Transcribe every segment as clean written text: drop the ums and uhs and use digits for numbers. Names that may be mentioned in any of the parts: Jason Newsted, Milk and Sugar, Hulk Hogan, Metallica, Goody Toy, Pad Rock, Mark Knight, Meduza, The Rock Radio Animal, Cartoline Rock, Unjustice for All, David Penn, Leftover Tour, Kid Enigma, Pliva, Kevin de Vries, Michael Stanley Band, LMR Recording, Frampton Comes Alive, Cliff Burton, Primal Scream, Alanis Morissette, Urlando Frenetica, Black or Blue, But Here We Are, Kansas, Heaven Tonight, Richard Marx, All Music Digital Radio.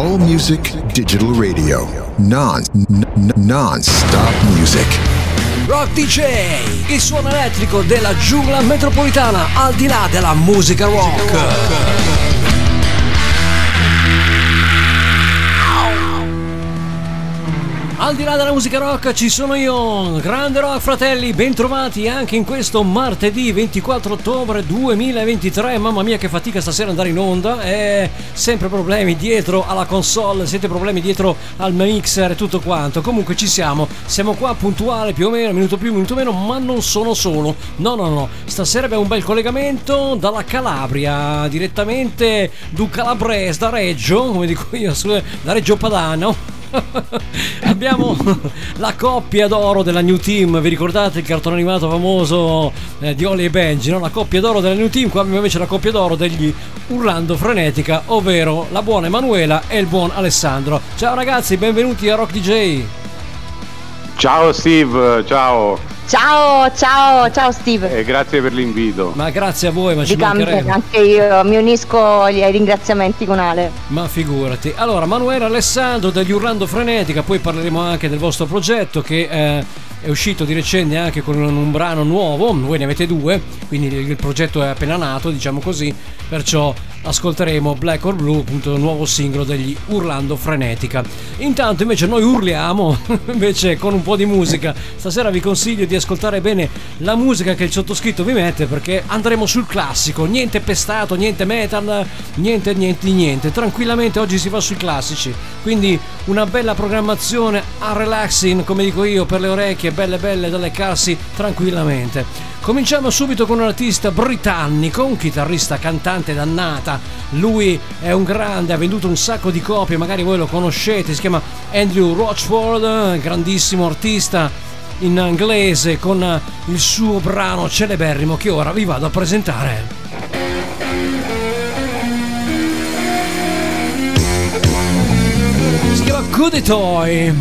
All Music Digital Radio. Non-stop music. Rock DJ, il suono elettrico della giungla metropolitana, al di là della musica rock. Al di là della musica rock ci sono io, grande rock fratelli, bentrovati anche in questo martedì 24 ottobre 2023, mamma mia che fatica stasera andare in onda, sempre problemi dietro alla console, siete problemi dietro al mixer e tutto quanto, comunque ci siamo qua puntuale più o meno, minuto più, minuto meno, ma non sono solo, no, stasera abbiamo un bel collegamento dalla Calabria, direttamente du Calabres, da Reggio, come dico io, da Reggio Padano. Abbiamo la coppia d'oro della New Team, vi ricordate il cartone animato famoso di Holly e Benji, no? La coppia d'oro della New Team, qua abbiamo invece la coppia d'oro degli Urlando Frenetica, ovvero la buona Emanuela e il buon Alessandro. Ciao ragazzi, benvenuti a Rock DJ. Ciao Steve, ciao. Ciao Steve. E grazie per l'invito. Ma grazie a voi, ma ci mancheremo. Anche io mi unisco ai ringraziamenti con Ale. Ma figurati. Allora, Manuela, Alessandro degli Urlando Frenetica, poi parleremo anche del vostro progetto che è uscito di recente anche con un brano nuovo, voi ne avete due, quindi il progetto è appena nato, diciamo così, perciò ascolteremo Black or Blue, appunto il nuovo singolo degli Urlando Frenetica. Intanto invece noi urliamo invece con un po' di musica. Stasera vi consiglio di ascoltare bene la musica che il sottoscritto vi mette, perché andremo sul classico, niente pestato, niente metal, niente, tranquillamente oggi si va sui classici, quindi una bella programmazione a relaxing, come dico io, per le orecchie belle da leccarsi tranquillamente. Cominciamo subito con un artista britannico, un chitarrista cantante dannata, lui è un grande, ha venduto un sacco di copie, magari voi lo conoscete, si chiama Andrew Rochford, grandissimo artista in inglese con il suo brano celeberrimo che ora vi vado a presentare. Si chiama Goody Toy,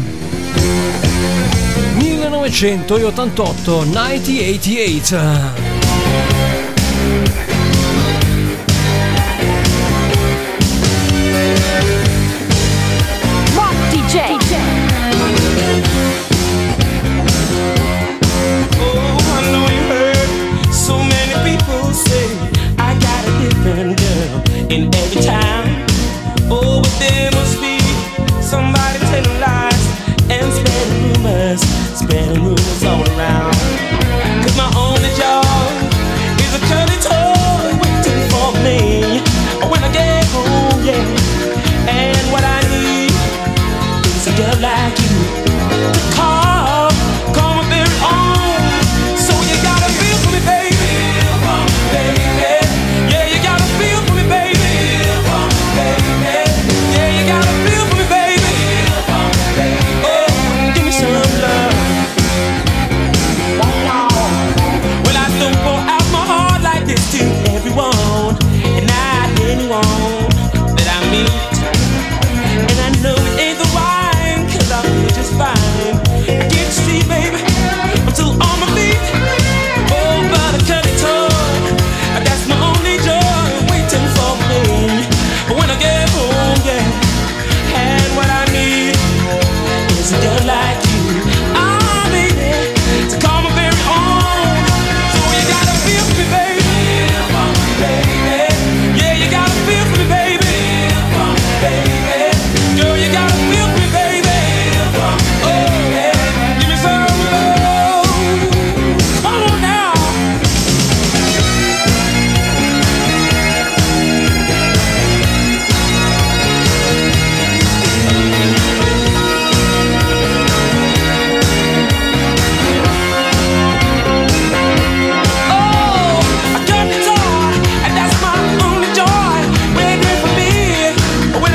1988, 1988. When I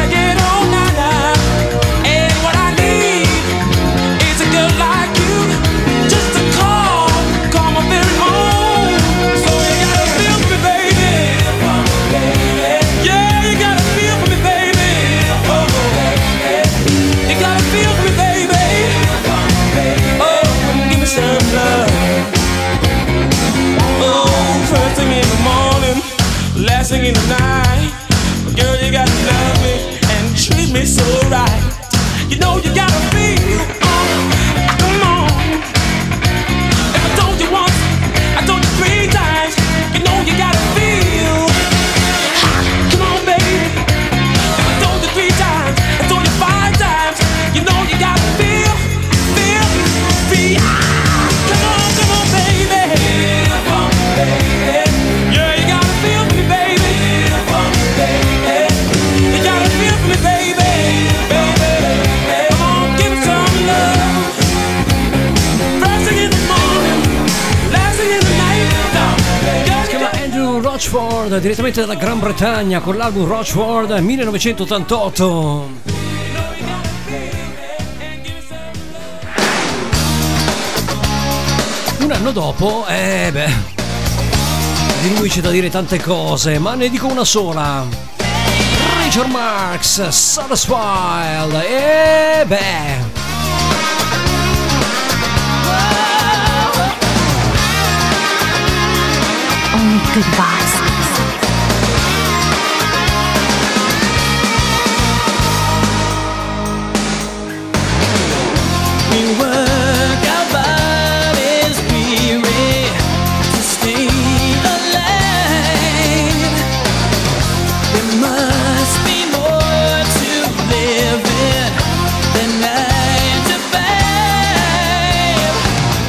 get Rochford direttamente dalla Gran Bretagna con l'album Rochford 1988. Un anno dopo, di lui c'è da dire tante cose, ma ne dico una sola. Richard Marx, Satisfied, Only good vibes. We work our bodies weary to stay alive. There must be more to live in than 9 to 5.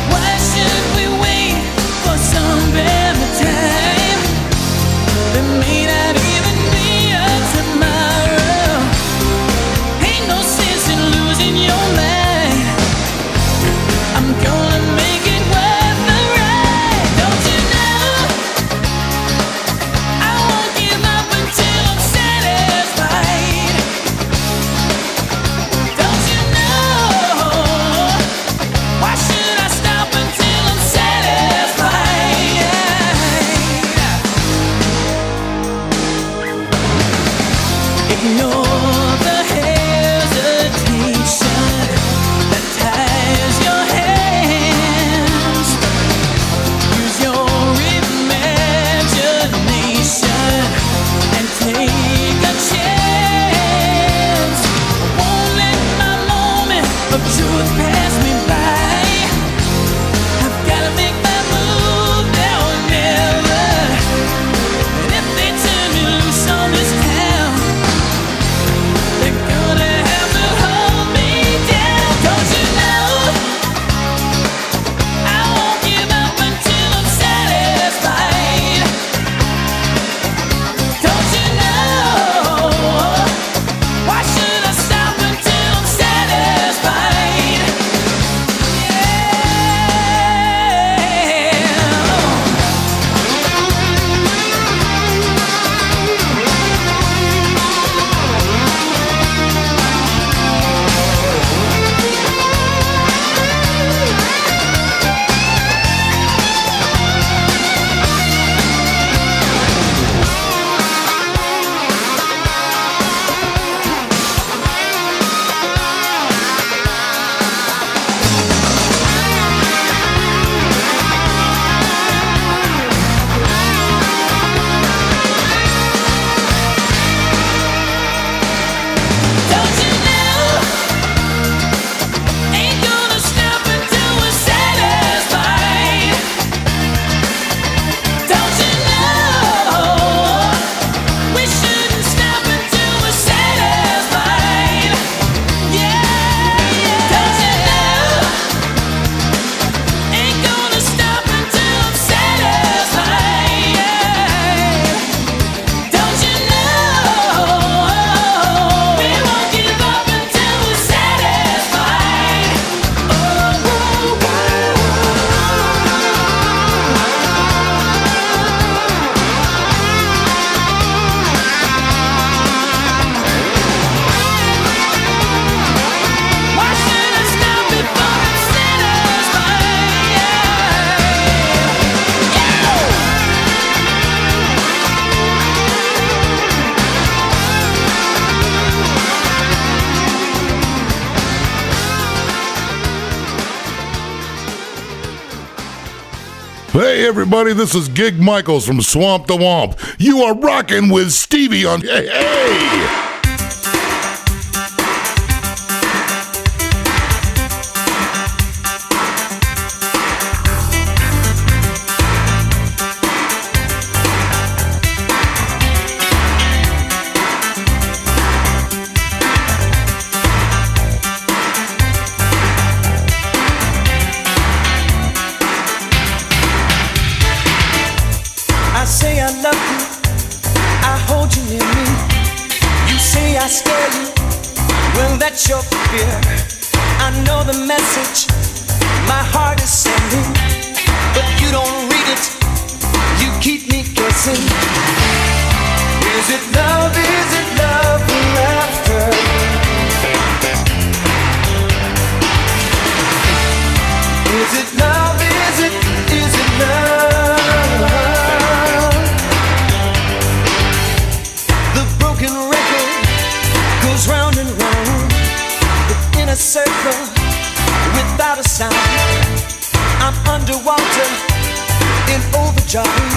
Why should we wait for some better time? There may not even be a tomorrow. Ain't no sense in losing your life. Hey everybody, this is Gig Michaels from Swamp to Womp. You are rocking with Stevie on... Hey, hey! My heart is sending, but you don't read it. You keep me. kissing? Is it love or laughter? Is it love? The broken record goes round and round within a circle without a sound. I'm underwater in overdrive.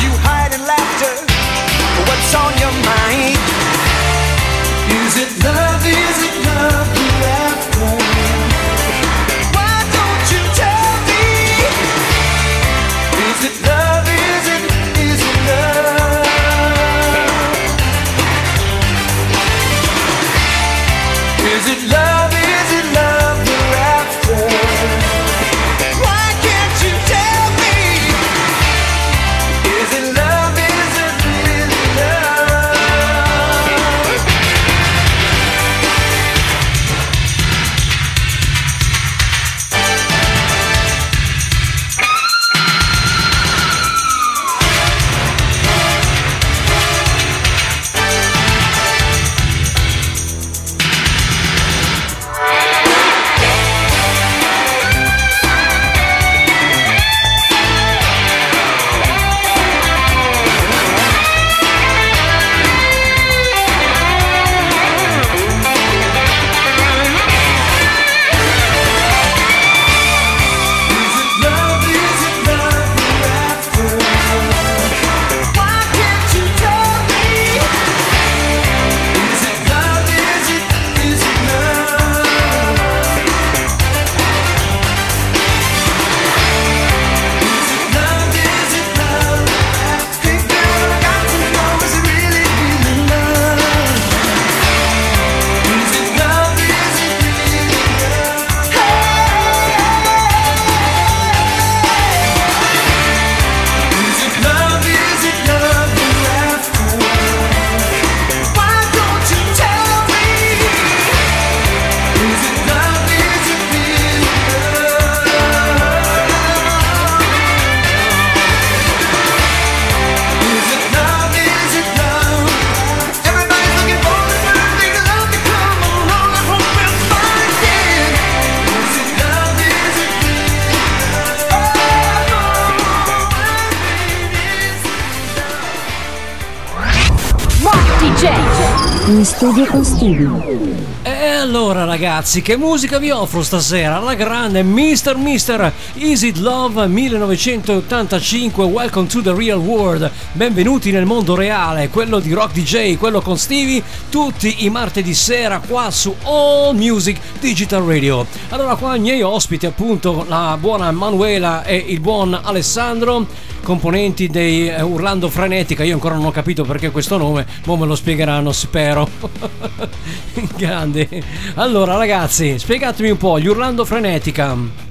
You hide in laughter. What's on your mind? Is it love? Is it love or laughter? Why don't you tell me? Is it love? Is it love? Is it love? Is it love or laughter? Why can't you tell me? Is it love? E allora ragazzi, che musica vi offro stasera? La grande Mr. Is It Love 1985, Welcome to the Real World. Benvenuti nel mondo reale, quello di Rock DJ, quello con Stevie, tutti i martedì sera qua su All Music Digital Radio. Allora qua i miei ospiti appunto, la buona Emanuela e il buon Alessandro, componenti dei Urlando Frenetica. Io ancora non ho capito perché questo nome, ma me lo spiegheranno spero. Grande. Allora ragazzi, spiegatemi un po' gli Urlando Frenetica.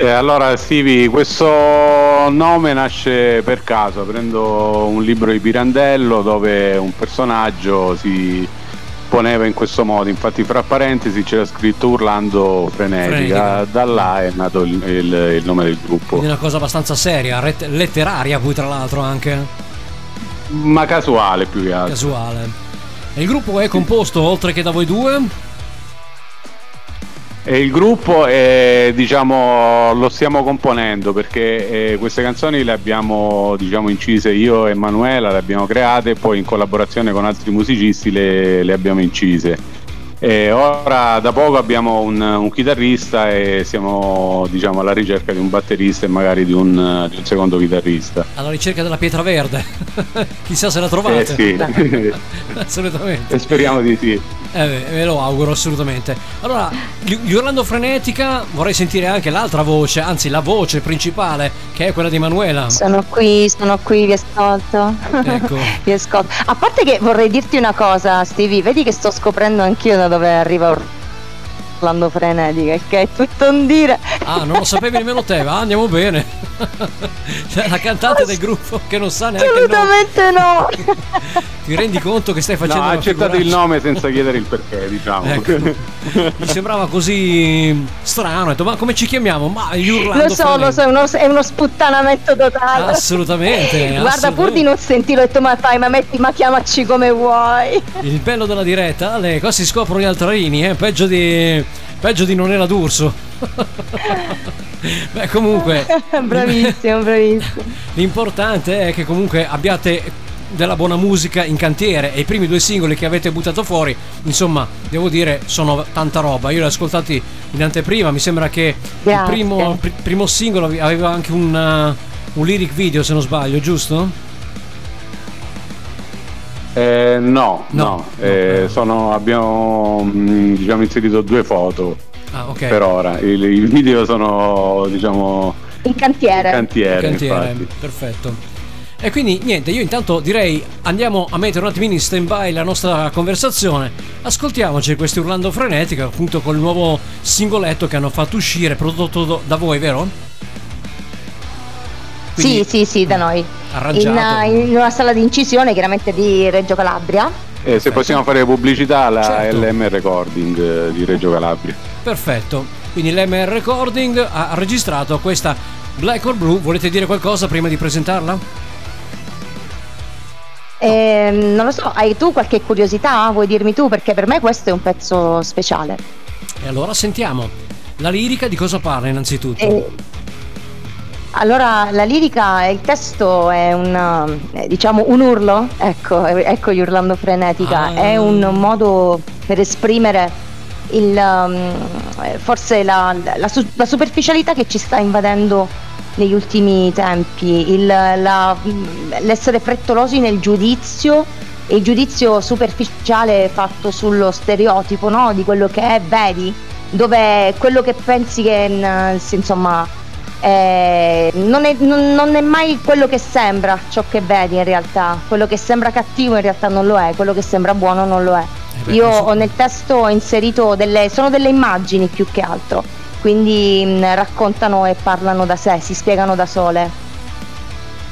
Allora Stevie, questo nome nasce per caso, prendo un libro di Pirandello dove un personaggio si poneva in questo modo, infatti fra parentesi c'era scritto Urlando Frenetica, da là è nato il nome del gruppo. Quindi una cosa abbastanza seria, letteraria poi tra l'altro anche. Ma casuale più che altro. Casuale. E il gruppo è composto oltre che da voi due? E il gruppo è, diciamo, lo stiamo componendo perché queste canzoni le abbiamo, diciamo, incise io e Emanuela, le abbiamo create e poi in collaborazione con altri musicisti le abbiamo incise. E ora da poco abbiamo un chitarrista e siamo, diciamo, alla ricerca di un batterista e magari di un secondo chitarrista. Alla ricerca della pietra verde. Chissà se la trovate. Sì. Assolutamente. Speriamo di sì. Me lo auguro assolutamente. Allora, gli Urlando Frenetica, vorrei sentire anche l'altra voce, anzi la voce principale, che è quella di Emanuela. Sono qui, vi ascolto. Ecco. Vi ascolto. A parte che vorrei dirti una cosa, Stevie, vedi che sto scoprendo anch'io da dove arriva Urlando Frenetica, che è tutto un dire. Ah, non lo sapevi nemmeno te, va, andiamo bene. La cantante del gruppo che non sa neanche assolutamente il nome. No. Ti rendi conto che stai facendo? No, accettate il nome senza chiedere il perché, diciamo. Ecco. Mi sembrava così strano, ho detto, ma come ci chiamiamo? Ma gli Urlando. Lo so, è uno sputtanamento totale. Assolutamente. Guarda, assolutamente. Pur di non sentirlo, ho detto, ma fai, ma chiamaci come vuoi. Il bello della diretta, le cose si scoprono gli altarini, peggio di non era d'Urso. Beh, comunque bravissimo. L'importante è che comunque abbiate della buona musica in cantiere, e i primi due singoli che avete buttato fuori, insomma, devo dire, sono tanta roba. Io li ho ascoltati in anteprima, mi sembra che il primo singolo aveva anche un lyric video, se non sbaglio, giusto? No. Abbiamo diciamo inserito due foto per ora. I video sono, diciamo, in cantiere infatti. Perfetto. E quindi niente, io intanto direi andiamo a mettere un attimino in stand by la nostra conversazione. Ascoltiamoci questi Urlando Frenetica, appunto, col nuovo singoletto che hanno fatto uscire, prodotto da voi, vero? Quindi, sì, da noi, in una sala di incisione, chiaramente, di Reggio Calabria. Se possiamo fare pubblicità, LMR Recording di Reggio Calabria. Perfetto, quindi l'MR Recording ha registrato questa Black or Blue. Volete dire qualcosa prima di presentarla? Non lo so, hai tu qualche curiosità? Vuoi dirmi tu? Perché per me questo è un pezzo speciale. E allora sentiamo la lirica, di cosa parla innanzitutto? Allora, la lirica, il testo è un urlo, ecco gli Urlando Frenetica, è un modo per esprimere forse la superficialità che ci sta invadendo negli ultimi tempi, l'essere frettolosi nel giudizio, e il giudizio superficiale fatto sullo stereotipo, no? Di quello che è, vedi, dove quello che pensi che, insomma... Non è mai quello che sembra ciò che vedi in realtà. Quello che sembra cattivo in realtà non lo è, quello che sembra buono non lo è. Io nel testo ho inserito delle immagini, più che altro. Quindi raccontano e parlano da sé, si spiegano da sole.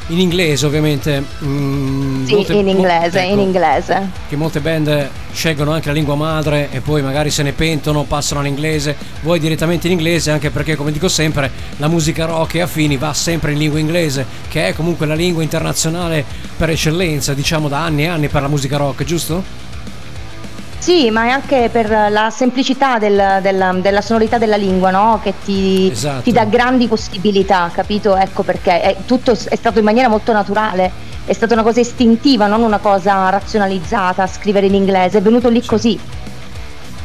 In inglese, ovviamente. In inglese. Che molte band scelgono anche la lingua madre e poi magari se ne pentono, passano all'inglese. Voi direttamente in inglese, anche perché, come dico sempre, la musica rock e affini va sempre in lingua inglese, che è comunque la lingua internazionale per eccellenza, diciamo, da anni e anni per la musica rock, giusto? Sì, ma è anche per la semplicità della sonorità della lingua, no? Che ti dà grandi possibilità, capito? Ecco perché tutto è stato in maniera molto naturale. È stata una cosa istintiva, non una cosa razionalizzata, scrivere in inglese, è venuto lì così.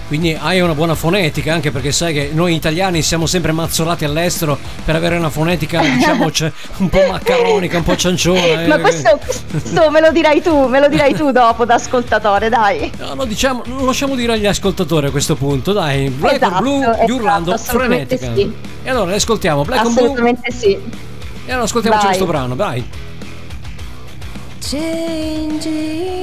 Quindi hai una buona fonetica, anche perché sai che noi italiani siamo sempre mazzolati all'estero per avere una fonetica, diciamo, un po' maccaronica, un po' cianciona. Ma questo me lo dirai tu dopo, da ascoltatore, dai. No, lo lasciamo dire agli ascoltatori a questo punto, dai. Black or Blue di Urlando Frenetica. Sì. E allora ascoltiamo Black or Blue. Assolutamente sì. E allora ascoltiamoci questo brano, dai. Changing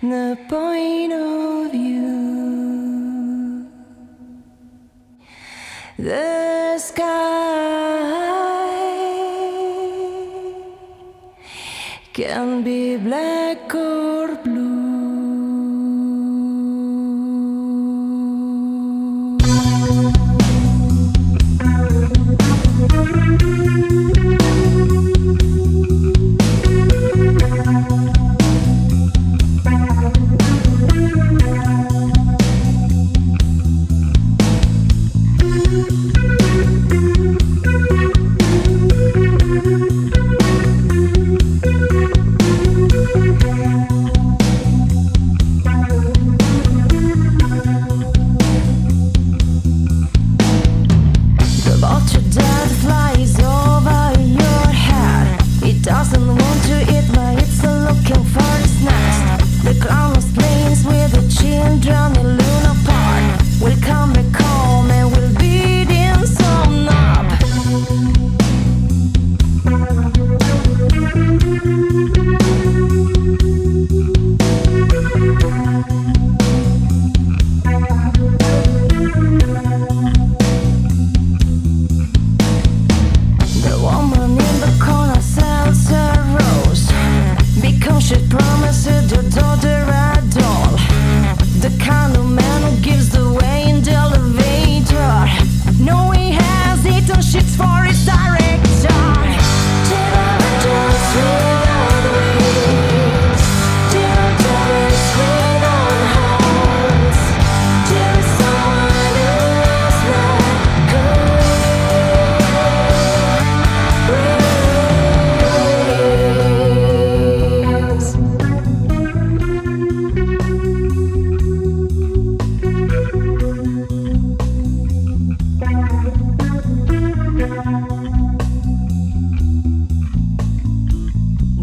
the point of view, the sky can be black or blue.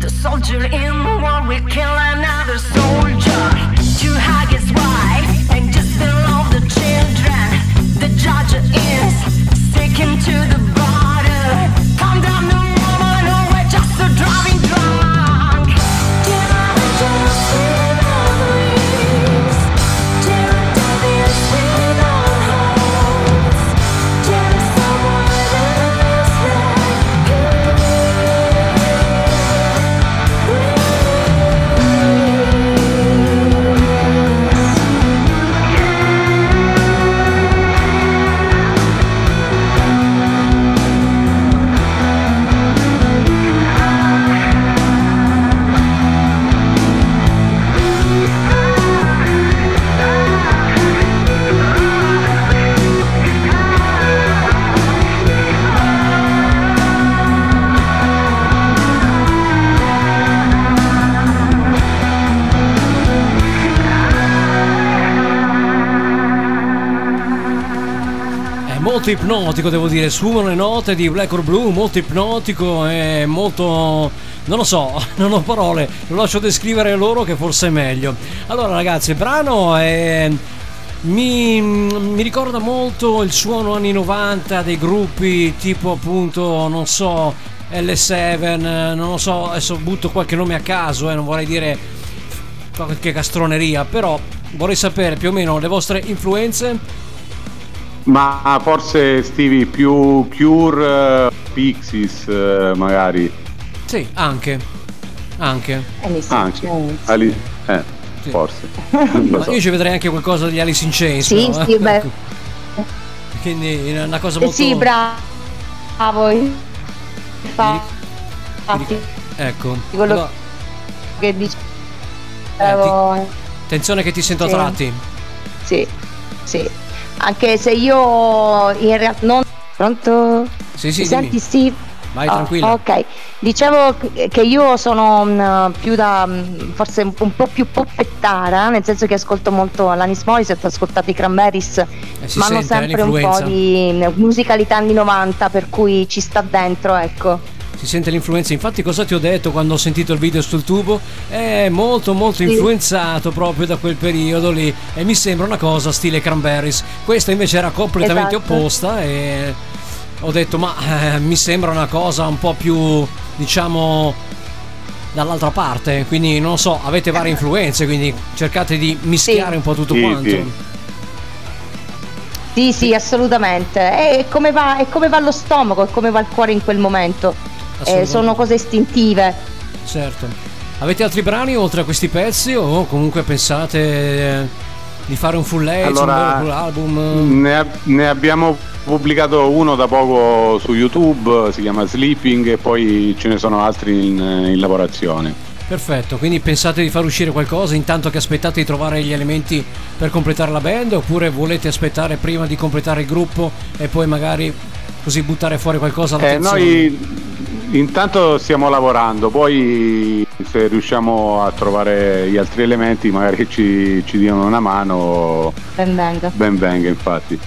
The soldier in the war will kill another soldier to hug his wife and just below the children. The judge is sticking to the border. Calm down the woman, or we're just a driving drunk. Give up the justice. Molto ipnotico, devo dire, suono le note di Black or Blue, molto ipnotico e molto... non lo so, non ho parole, lo lascio descrivere loro che forse è meglio. Allora ragazzi, il brano è... mi ricorda molto il suono anni 90 dei gruppi tipo appunto, non so, L7, non lo so, adesso butto qualche nome a caso, non vorrei dire qualche castroneria, però vorrei sapere più o meno le vostre influenze. Ma forse Stevie più Cure, Pixies magari. Sì, anche Alice in Chains. Sì. Forse so. Io ci vedrei anche qualcosa degli Alice in Chains. Sì, no? Sì, beh. Quindi è una cosa molto... Sì, bravo. Infatti. Ecco. Quello allora... che dice attenzione che ti sento a tratti. Sì, sì. Anche se io in realtà non... Pronto? Sì, mi senti, Steve? Vai tranquillo. Ok, dicevo che io sono più da... forse un po' più poppettara, nel senso che ascolto molto Alanis Morissette, ho ascoltato i Cranberries, ma hanno sempre un po' di musicalità anni 90, per cui ci sta dentro, ecco. Si sente l'influenza, infatti cosa ti ho detto quando ho sentito il video sul tubo? È molto sì, influenzato proprio da quel periodo lì, e mi sembra una cosa stile Cranberries. Questa invece era completamente opposta e ho detto ma mi sembra una cosa un po' più, diciamo, dall'altra parte, quindi non so, avete varie influenze, quindi cercate di mischiare un po' tutto quanto. Sì, assolutamente, è come va lo stomaco, è come va il cuore in quel momento. Sono cose istintive. Certo. Avete altri brani oltre a questi pezzi o comunque pensate di fare un full length, allora, un album? Ne abbiamo pubblicato uno da poco su YouTube, si chiama Sleeping, e poi ce ne sono altri in lavorazione. Perfetto, quindi pensate di far uscire qualcosa intanto che aspettate di trovare gli elementi per completare la band, oppure volete aspettare prima di completare il gruppo e poi magari così buttare fuori qualcosa alla canzone? Noi intanto stiamo lavorando, poi se riusciamo a trovare gli altri elementi magari ci diano una mano. Ben venga, infatti.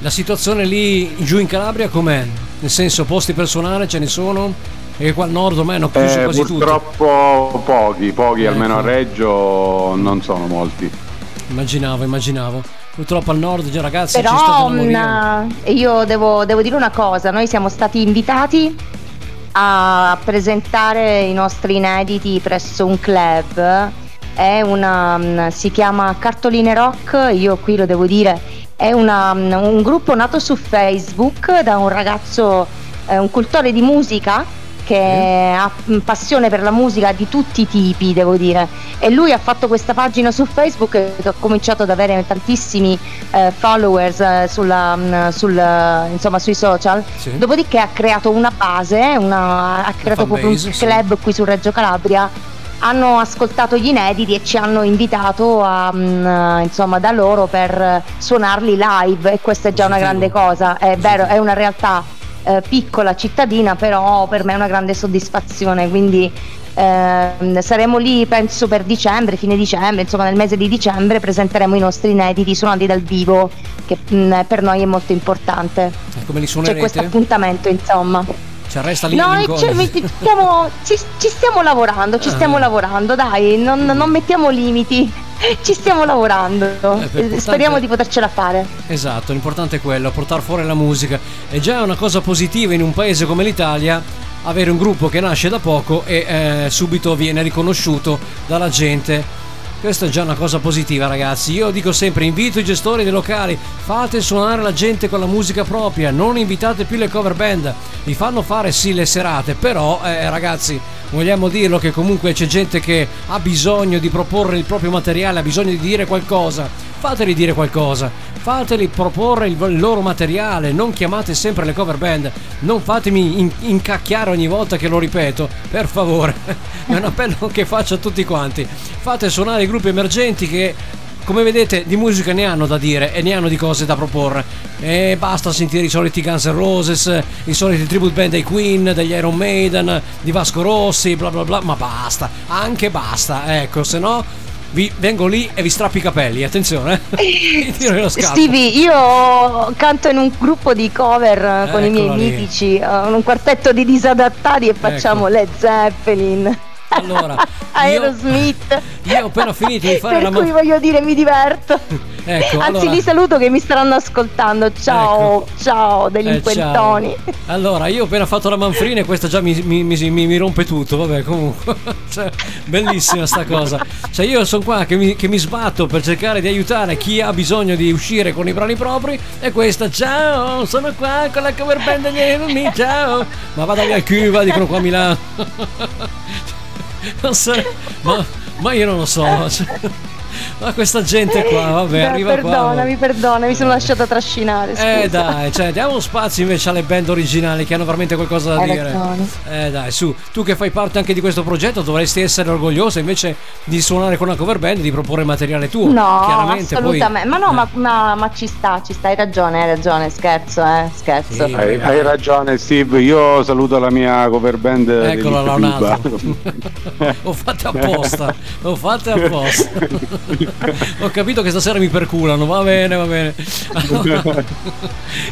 La situazione lì giù in Calabria com'è? Nel senso, posti per suonare ce ne sono? E qua al nord ormai hanno chiuso quasi tutti. Purtroppo pochi, almeno a Reggio non sono molti. Immaginavo. Purtroppo al nord, ragazzi, però ci stanno morendo. Io devo dire una cosa, noi siamo stati invitati a presentare i nostri inediti presso un club, si chiama Cartoline Rock. Io qui lo devo dire, è un gruppo nato su Facebook da un ragazzo, un cultore di musica che ha passione per la musica di tutti i tipi, devo dire, e lui ha fatto questa pagina su Facebook e ha cominciato ad avere tantissimi followers insomma, sui social. Dopodiché ha creato una base, ha creato proprio un club qui su Reggio Calabria. Hanno ascoltato gli inediti e ci hanno invitato insomma, da loro per suonarli live, e questa è già una grande cosa, è vero, è una realtà piccola, cittadina, però per me è una grande soddisfazione, quindi saremo lì penso per dicembre, fine dicembre, insomma nel mese di dicembre presenteremo i nostri inediti suonati dal vivo, che per noi è molto importante. Come li suonerete? C'è questo appuntamento, insomma. Cioè resta lì. No, ci stiamo lavorando, dai, non mettiamo limiti. Ci stiamo lavorando, speriamo di potercela fare. Esatto, l'importante è quello, portare fuori la musica. E già è una cosa positiva in un paese come l'Italia avere un gruppo che nasce da poco e subito viene riconosciuto dalla gente. Questa è già una cosa positiva, ragazzi. Io dico sempre, invito i gestori dei locali, fate suonare la gente con la musica propria, non invitate più le cover band. Vi fanno fare sì le serate, però ragazzi, vogliamo dirlo che comunque c'è gente che ha bisogno di proporre il proprio materiale, ha bisogno di dire qualcosa. Fateli dire qualcosa, fateli proporre il loro materiale, non chiamate sempre le cover band, non fatemi incacchiare ogni volta che lo ripeto, per favore. È un appello che faccio a tutti quanti, fate suonare i gruppi emergenti che, come vedete, di musica ne hanno da dire e ne hanno di cose da proporre. E basta sentire i soliti Guns N' Roses, i soliti tribute band dei Queen, degli Iron Maiden, di Vasco Rossi, bla bla bla, ma basta, anche basta, ecco, se no... vi vengo lì e vi strappo i capelli, attenzione. Stevie, io canto in un gruppo di cover con i miei mitici, un quartetto di disadattati e facciamo Led Zeppelin. Allora, Aerosmith. Io ho appena finito di fare per cui voglio dire, mi diverto. Ecco, anzi, allora... li saluto che mi staranno ascoltando. Ciao, ecco. Ciao delinquentoni. Ciao. Allora, io ho appena fatto la manfrina e questa già mi rompe tutto. Vabbè, comunque, cioè, bellissima sta cosa. Cioè, io sono qua che mi sbatto per cercare di aiutare chi ha bisogno di uscire con i brani propri. E questa, ciao, sono qua con la cover band degli Enemy. Ciao, ma vada via Cuba, dicono qua a Milano. Non so, ma io non lo so, ma questa gente qua, vabbè, arriva perdonami, mi sono lasciata trascinare, scusa. Dai, cioè, diamo spazio invece alle band originali che hanno veramente qualcosa da dire. Dai, su, tu che fai parte anche di questo progetto dovresti essere orgogliosa invece di suonare con una cover band e di proporre materiale tuo. No, chiaramente, assolutamente, poi... ma ci sta, hai ragione, scherzo. Sì, hai ragione, Steve, io saluto la mia cover band. Eccola là, un'altra. Ho fatto apposta. Ho capito che stasera mi perculano, va bene. Allora,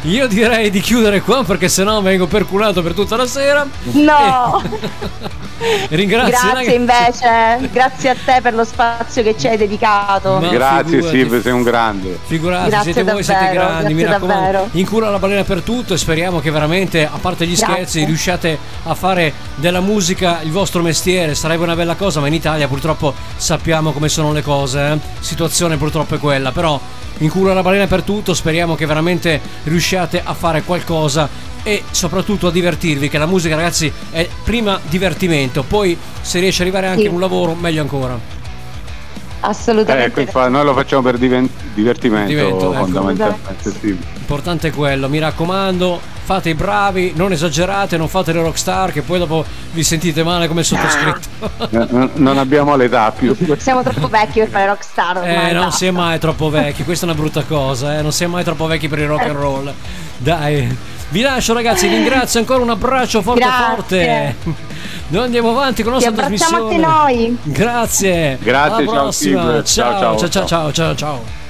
io direi di chiudere qua perché sennò vengo perculato per tutta la sera. No! Grazie a te per lo spazio che ci hai dedicato. Ma grazie Steve, sei un grande. Figurati, grazie, siete davvero, voi siete grandi, mi raccomando. In culo alla balena per tutto e speriamo che veramente, a parte gli scherzi, riusciate a fare della musica il vostro mestiere. Sarebbe una bella cosa, ma in Italia purtroppo sappiamo come sono le cose. Situazione purtroppo è quella, però in culo alla balena per tutto, speriamo che veramente riusciate a fare qualcosa e soprattutto a divertirvi, che la musica, ragazzi, è prima divertimento, poi se riesce ad arrivare anche un lavoro meglio ancora. Assolutamente, ecco, noi lo facciamo per divertimento, fondamentalmente, ecco. Sì. Importante è quello, mi raccomando, fate i bravi, non esagerate, non fate le rockstar che poi dopo vi sentite male come sottoscritto. Non abbiamo l'età più. Siamo troppo vecchi per fare rockstar ormai. Non si è mai troppo vecchi, questa è una brutta cosa, non si è mai troppo vecchi per il rock and roll. Dai, vi lascio, ragazzi, vi ringrazio ancora, un abbraccio forte. Noi andiamo avanti con la nostra trasmissione. Ti abbracciamo anche noi. Grazie, alla prossima. Ciao.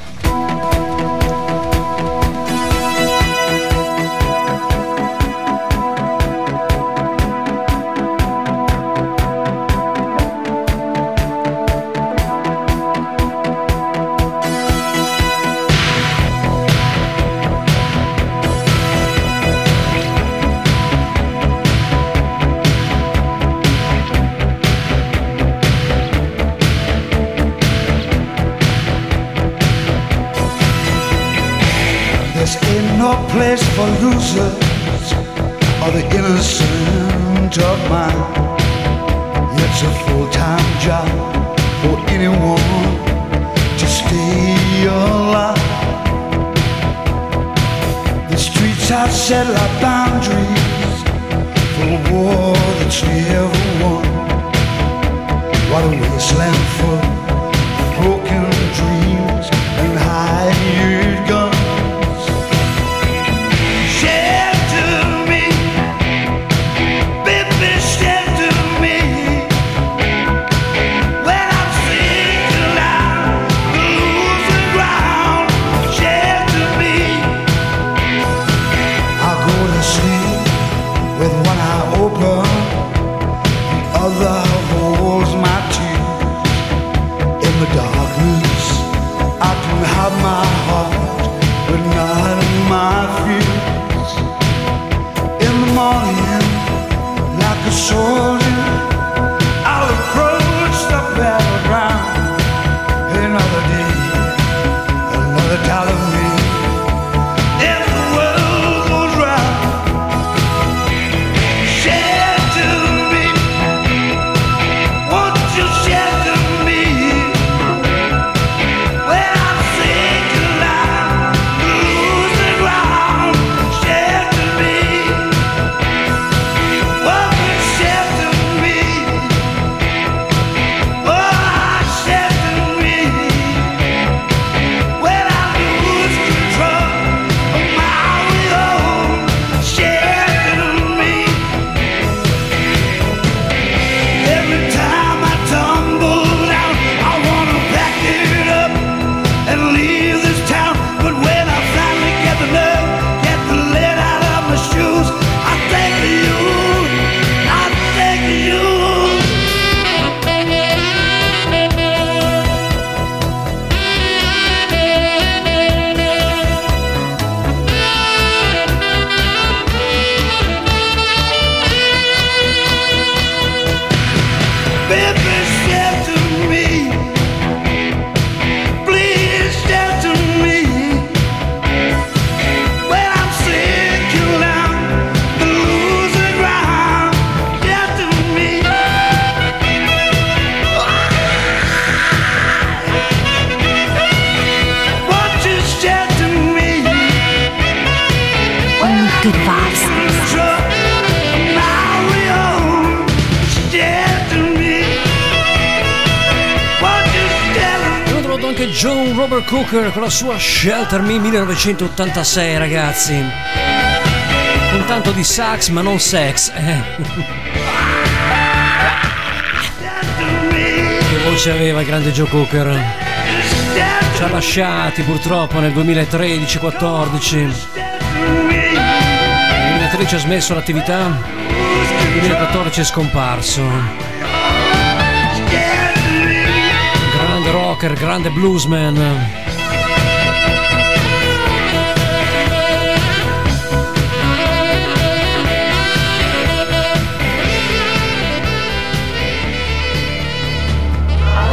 Place for losers or the innocent of mine. It's a full-time job for anyone to stay alive. The streets have set our boundaries for a war that's never won. What a wasteland for broken dreams and hired guns. With one hour ricordo anche John Robert Cooker con la sua Shelter Me 1986, ragazzi. Un tanto di sax ma non sex. Che voce aveva il grande Joe Cooker. Ci ha lasciati purtroppo nel 2013-14. Nel 2013 ha smesso l'attività, nel 2014 è scomparso. Rocker, grande bluesman.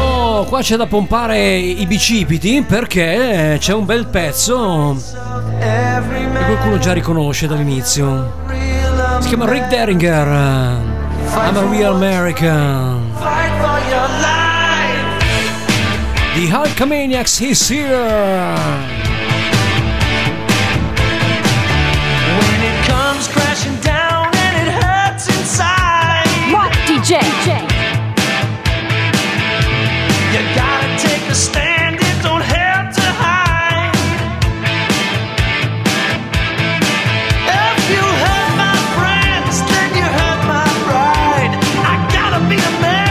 Oh, qua c'è da pompare i bicipiti perché c'è un bel pezzo che qualcuno già riconosce dall'inizio. Si chiama Rick Derringer, I'm a Real American. The Hulkamaniacs is here! When it comes crashing down and it hurts inside, Rock DJ! You gotta take a stand, it don't have to hide. If you hurt my friends, then you hurt my pride. I gotta be a man.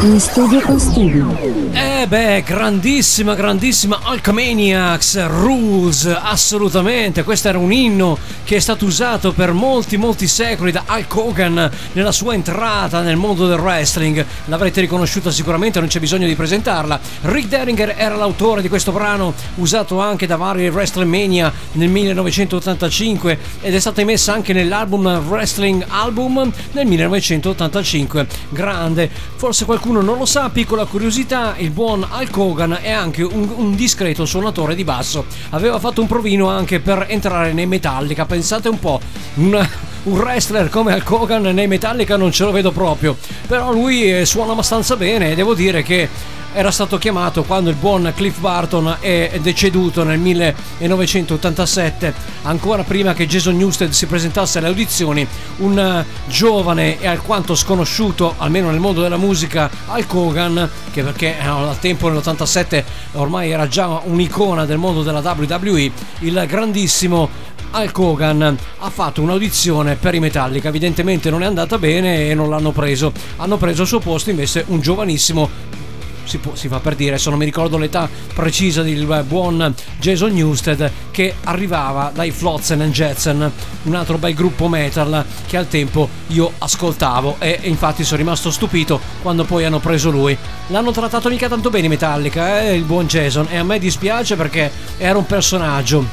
In studio con Stevie. Eh beh, grandissima, grandissima Hulkamaniacs Rules, assolutamente. Questo era un inno che è stato usato per molti secoli da Hulk Hogan nella sua entrata nel mondo del wrestling. L'avrete riconosciuta sicuramente, non c'è bisogno di presentarla. Rick Derringer era l'autore di questo brano, usato anche da vari WrestleMania nel 1985, ed è stata emessa anche nell'album Wrestling Album nel 1985. Grande, forse qualcuno non lo sa, piccola curiosità, il buon Hulk Hogan è anche un discreto suonatore di basso. Aveva fatto un provino anche per entrare nei Metallica, pensate un po', una un wrestler come Hulk Hogan nei Metallica non ce lo vedo proprio, però lui suona abbastanza bene e devo dire che era stato chiamato quando il buon Cliff Burton è deceduto nel 1987, ancora prima che Jason Newsted si presentasse alle audizioni, un giovane e alquanto sconosciuto, almeno nel mondo della musica, Hulk Hogan, che perché al tempo nell'87 ormai era già un'icona del mondo della WWE, il grandissimo Hulk Hogan ha fatto un'audizione per i Metallica, evidentemente non è andata bene e non l'hanno preso, hanno preso al suo posto invece un giovanissimo, si fa per dire, se non mi ricordo l'età precisa, del buon Jason Newsted, che arrivava dai Flotsam and Jetsam, un altro bel gruppo metal che al tempo io ascoltavo e infatti sono rimasto stupito quando poi hanno preso lui. L'hanno trattato mica tanto bene Metallica, il buon Jason, e a me dispiace perché era un personaggio,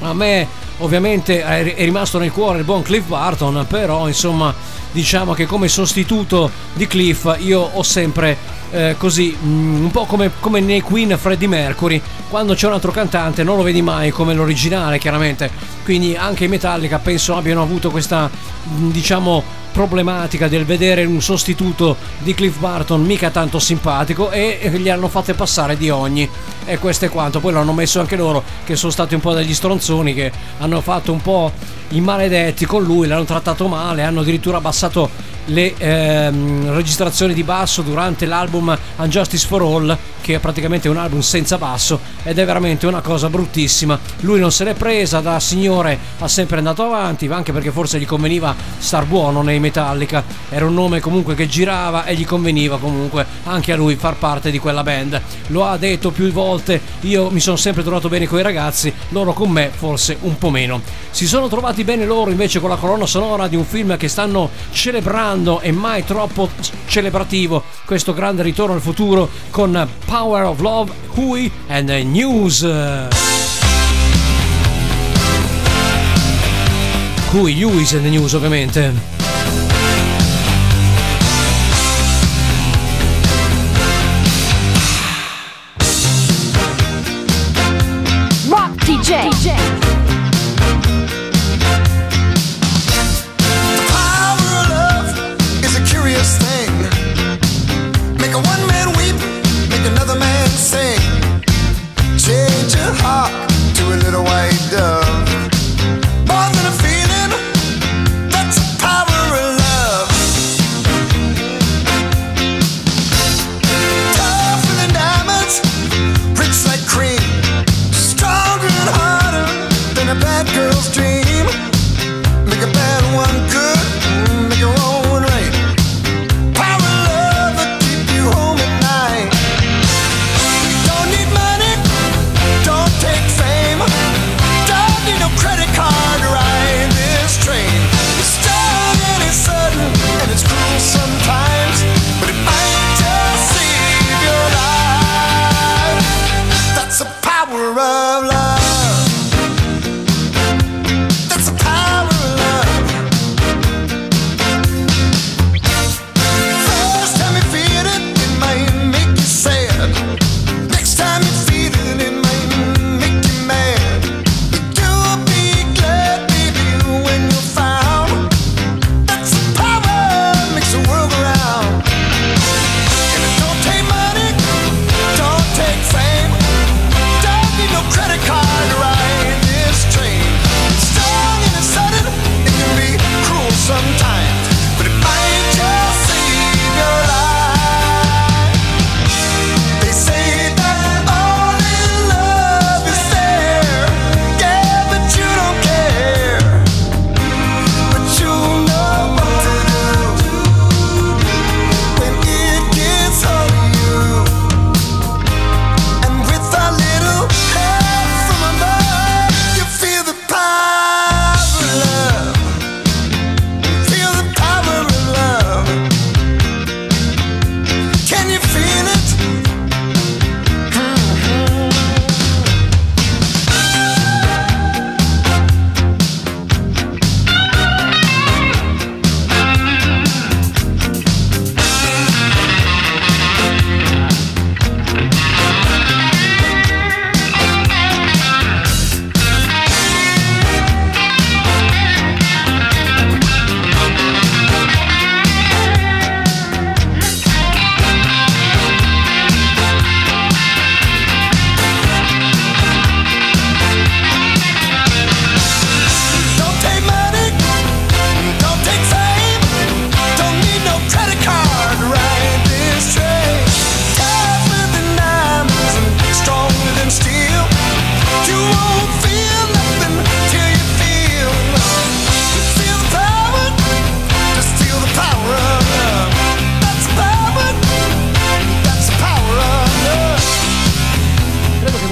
a me ovviamente è rimasto nel cuore il buon Cliff Burton, però insomma diciamo che come sostituto di Cliff io ho sempre così un po' come nei Queen Freddie Mercury, quando c'è un altro cantante non lo vedi mai come l'originale chiaramente, quindi anche i Metallica penso abbiano avuto questa diciamo problematica del vedere un sostituto di Cliff Burton mica tanto simpatico e gli hanno fatte passare di ogni, e questo è quanto. Poi l'hanno messo anche loro che sono stati un po' degli stronzoni, che hanno fatto un po' i maledetti con lui, l'hanno trattato male, hanno addirittura abbassato le registrazioni di basso durante l'album Unjustice for All, che è praticamente un album senza basso ed è veramente una cosa bruttissima. Lui non se l'è presa, da signore ha sempre andato avanti, anche perché forse gli conveniva star buono nei Metallica, era un nome comunque che girava e gli conveniva comunque anche a lui far parte di quella band, lo ha detto più volte, io mi sono sempre trovato bene con i ragazzi, loro con me forse un po' meno. Si sono trovati bene loro invece con la colonna sonora di un film che stanno celebrando e mai troppo celebrativo, questo grande ritorno al futuro con Power of Love, Huey and the News. Huey and the News ovviamente. DJ. Make your own rain. Power of love that keep you home.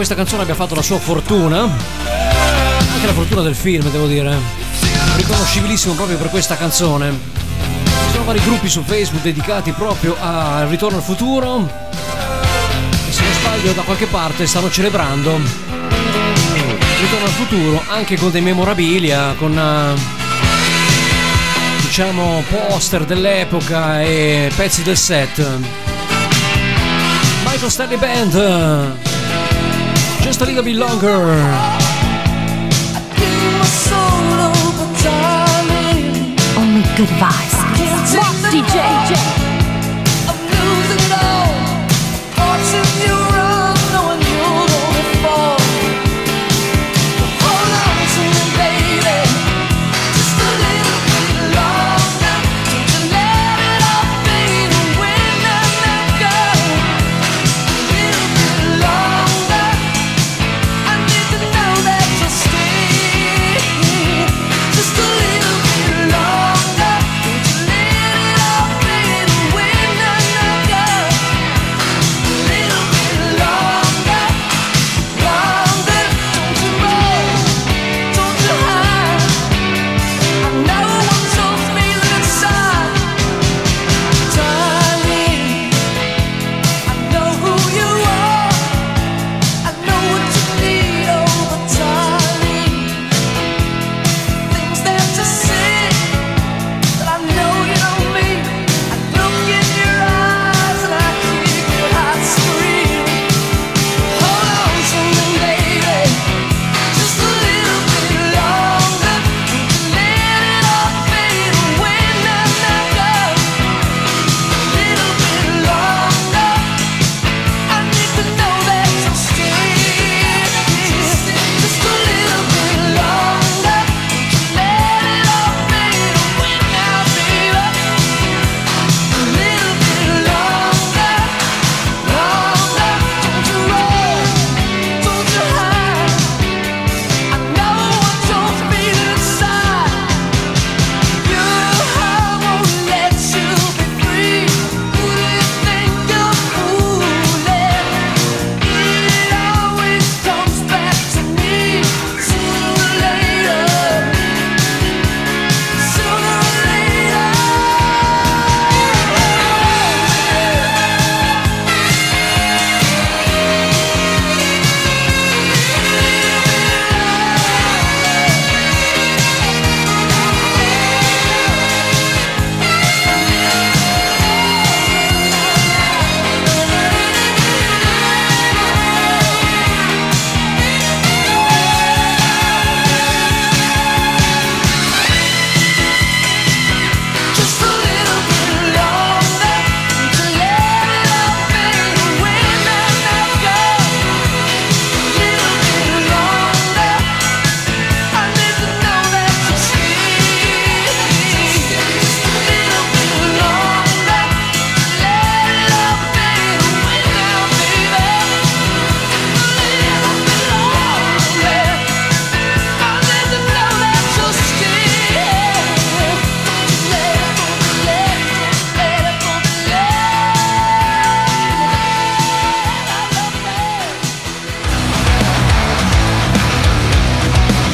questa canzone abbia fatto la sua fortuna, anche la fortuna del film, devo dire, riconoscibilissimo proprio per questa canzone. Ci sono vari gruppi su Facebook dedicati proprio al Ritorno al Futuro e, se non sbaglio, da qualche parte stanno celebrando il Ritorno al Futuro anche con dei memorabilia, con diciamo poster dell'epoca e pezzi del set. Michael Stanley Band, Just a Little Bit Longer. Only good vibes. Rock DJ.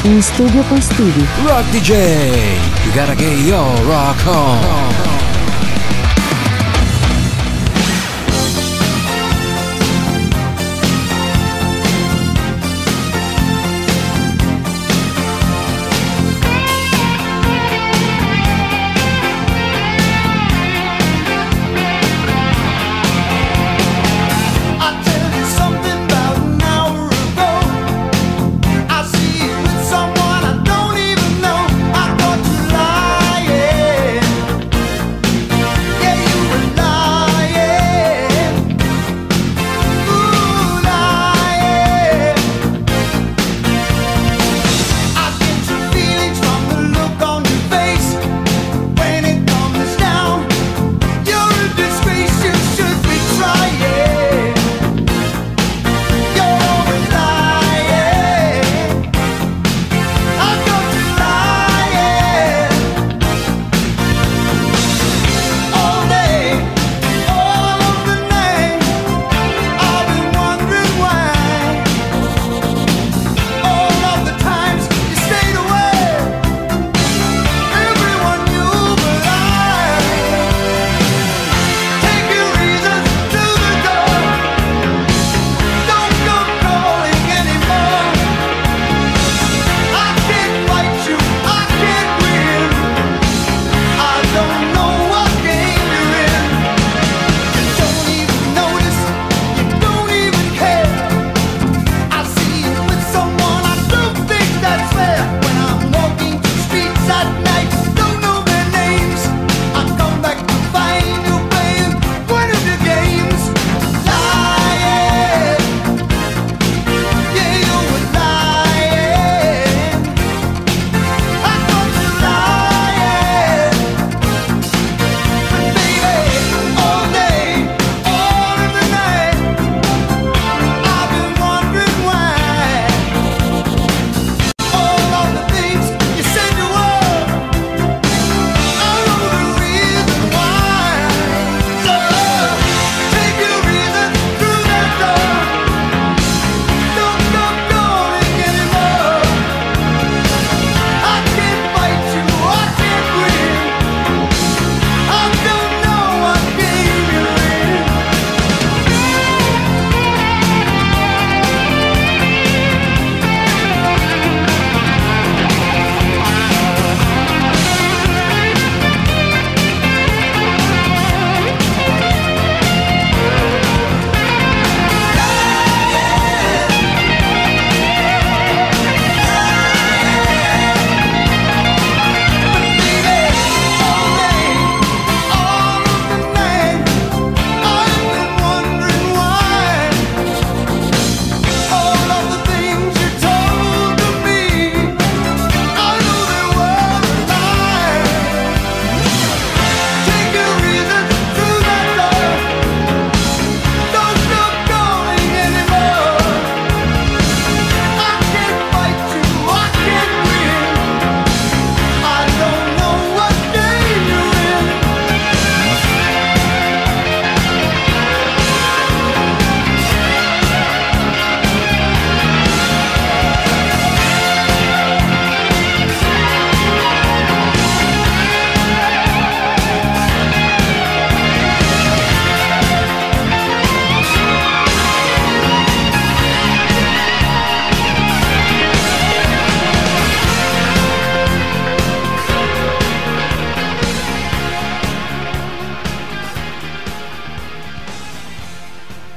In studio con Stevie. Rock DJ, you gotta get your rock on.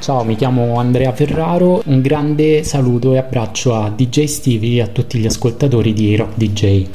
Ciao, mi chiamo Andrea Ferraro, un grande saluto e abbraccio a DJ Stevie e a tutti gli ascoltatori di Rock DJ.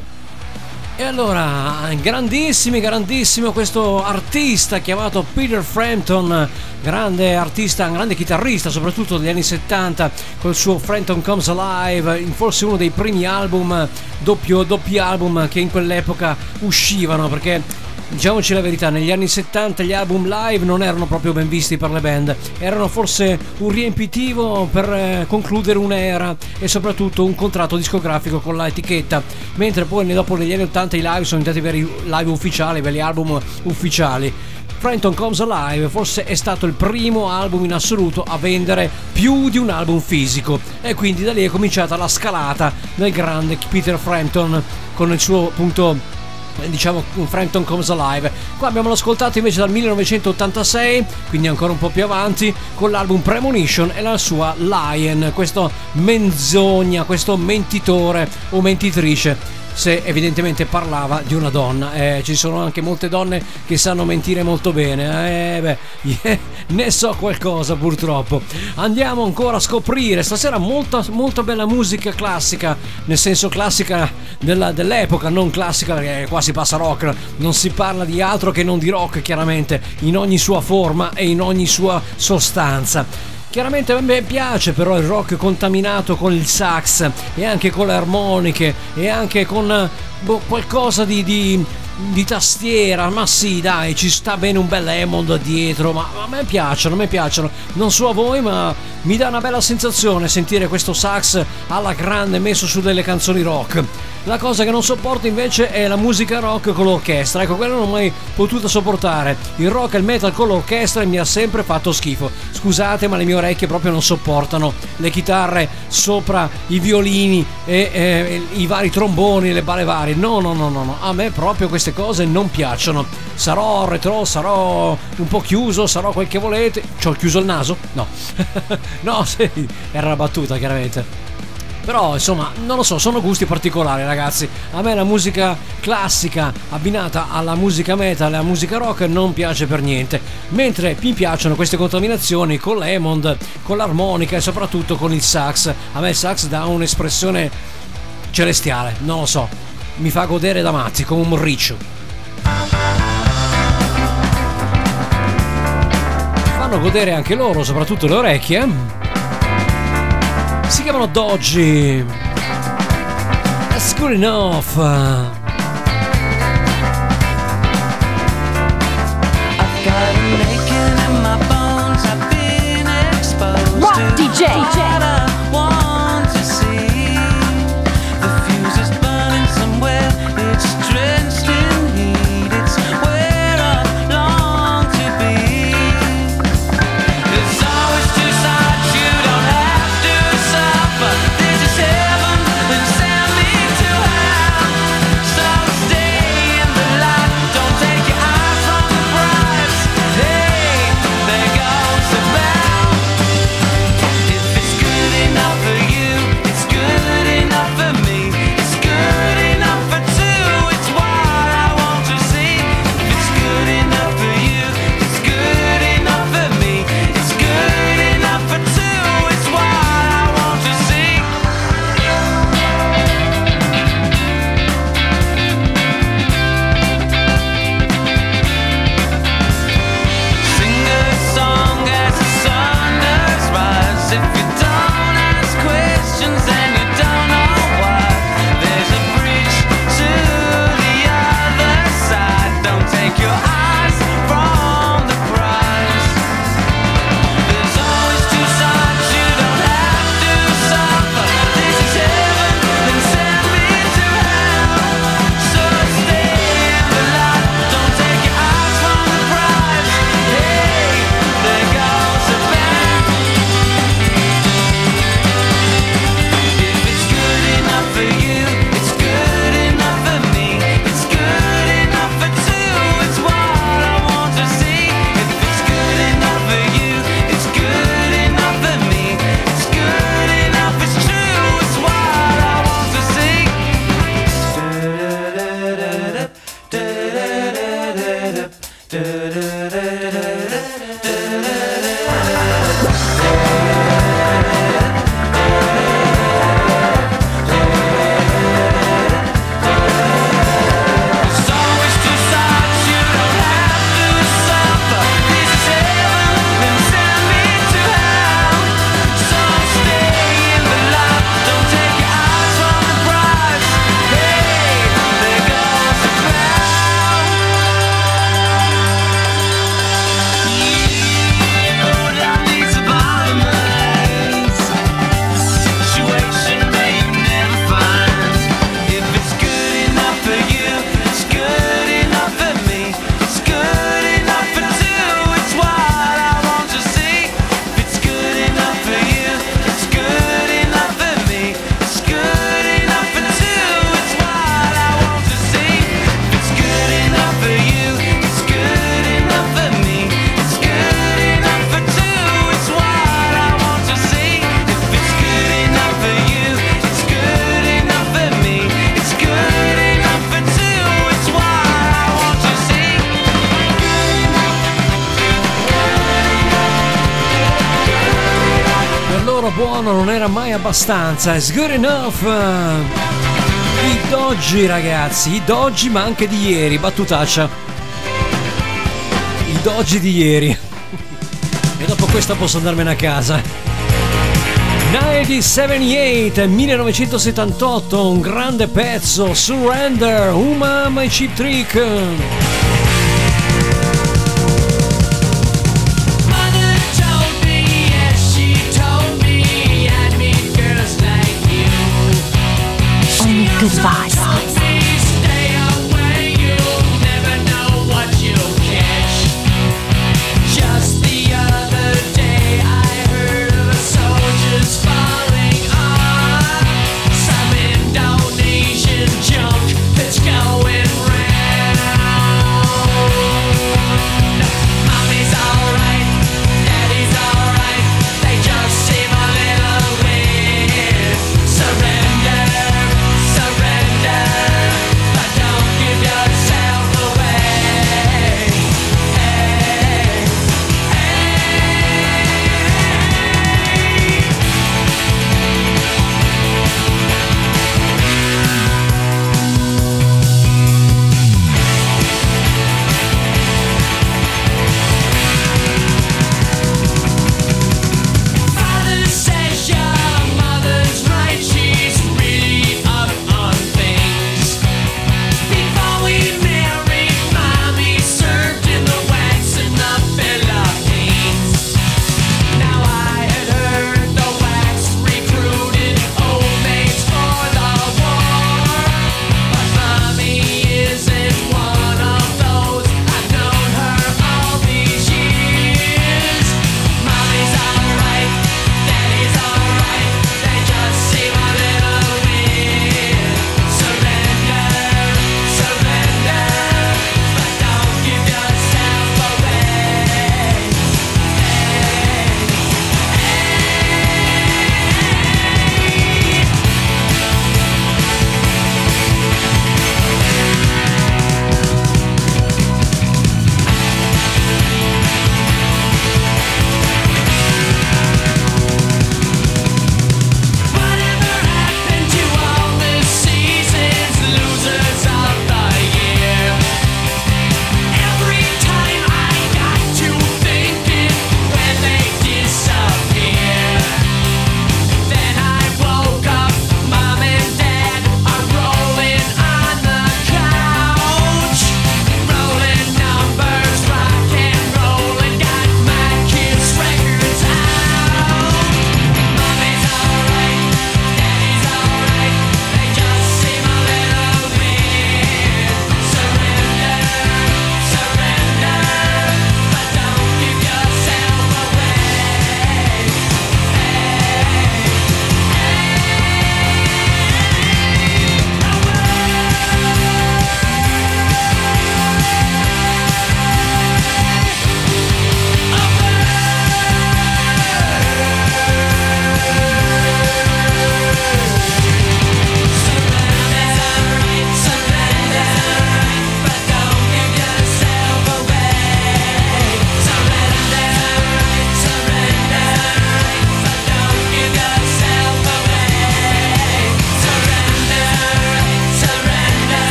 E allora, grandissimo questo artista chiamato Peter Frampton, grande artista, un grande chitarrista soprattutto degli anni 70, col suo Frampton Comes Alive, forse uno dei primi album, doppi album che in quell'epoca uscivano, perché diciamoci la verità, negli anni 70 gli album live non erano proprio ben visti per le band, erano forse un riempitivo per concludere un'era e soprattutto un contratto discografico con la etichetta, mentre poi dopo negli anni 80 i live sono diventati veri live ufficiali, veri album ufficiali. Frampton Comes Alive forse è stato il primo album in assoluto a vendere più di un album fisico, e quindi da lì è cominciata la scalata del grande Peter Frampton con il suo appunto, diciamo, Frampton Comes Alive. Qua abbiamo l'ascoltato invece dal 1986, quindi ancora un po' più avanti, con l'album Premonition e la sua Lion, questo menzogna, questo mentitore o mentitrice, se evidentemente parlava di una donna. Ci sono anche molte donne che sanno mentire molto bene, ne so qualcosa purtroppo. Andiamo ancora a scoprire stasera molta bella musica classica, nel senso classica dell'epoca, non classica perché qua si passa rock, non si parla di altro che non di rock, chiaramente in ogni sua forma e in ogni sua sostanza. Chiaramente a me piace però il rock contaminato con il sax e anche con le armoniche e anche con qualcosa di tastiera, ma sì dai, ci sta bene un bel Hammond dietro, ma a me piacciono, non so a voi, ma mi dà una bella sensazione sentire questo sax alla grande messo su delle canzoni rock. La cosa che non sopporto invece è la musica rock con l'orchestra, ecco, quella non l'ho mai potuta sopportare. Il rock e il metal con l'orchestra mi ha sempre fatto schifo, scusate, ma le mie orecchie proprio non sopportano le chitarre sopra i violini e i vari tromboni, le bale varie, no, a me proprio queste cose non piacciono. Sarò retro, sarò un po' chiuso, sarò quel che volete. Ci ho chiuso il naso? No no, sì, era una battuta chiaramente, però insomma non lo so, sono gusti particolari ragazzi. A me la musica classica abbinata alla musica metal e alla musica rock non piace per niente, mentre mi piacciono queste contaminazioni con l'Hammond, con l'armonica e soprattutto con il sax. A me il sax dà un'espressione celestiale, non lo so, mi fa godere da matti come un morriccio. Fanno godere anche loro, soprattutto le orecchie, Si chiamano Dodgy. That's good enough. I've got an aching in my bones. I've been exposed Rock to DJ. What I want to see. The fuse is burning somewhere. It's drenched in heat. It's where I long to be. There's always two sides you don't have. Stay in the light, don't take your eyes off the prize. Hey. buono buono non era mai abbastanza. It's good enough. I doggi, ragazzi, i doggi, ma anche di ieri, battutaccia, i doggi di ieri. E dopo questa posso andarmene a casa. 1978, 1978, un grande pezzo, Surrender, Umam e Cheap Trick. Only goodbye.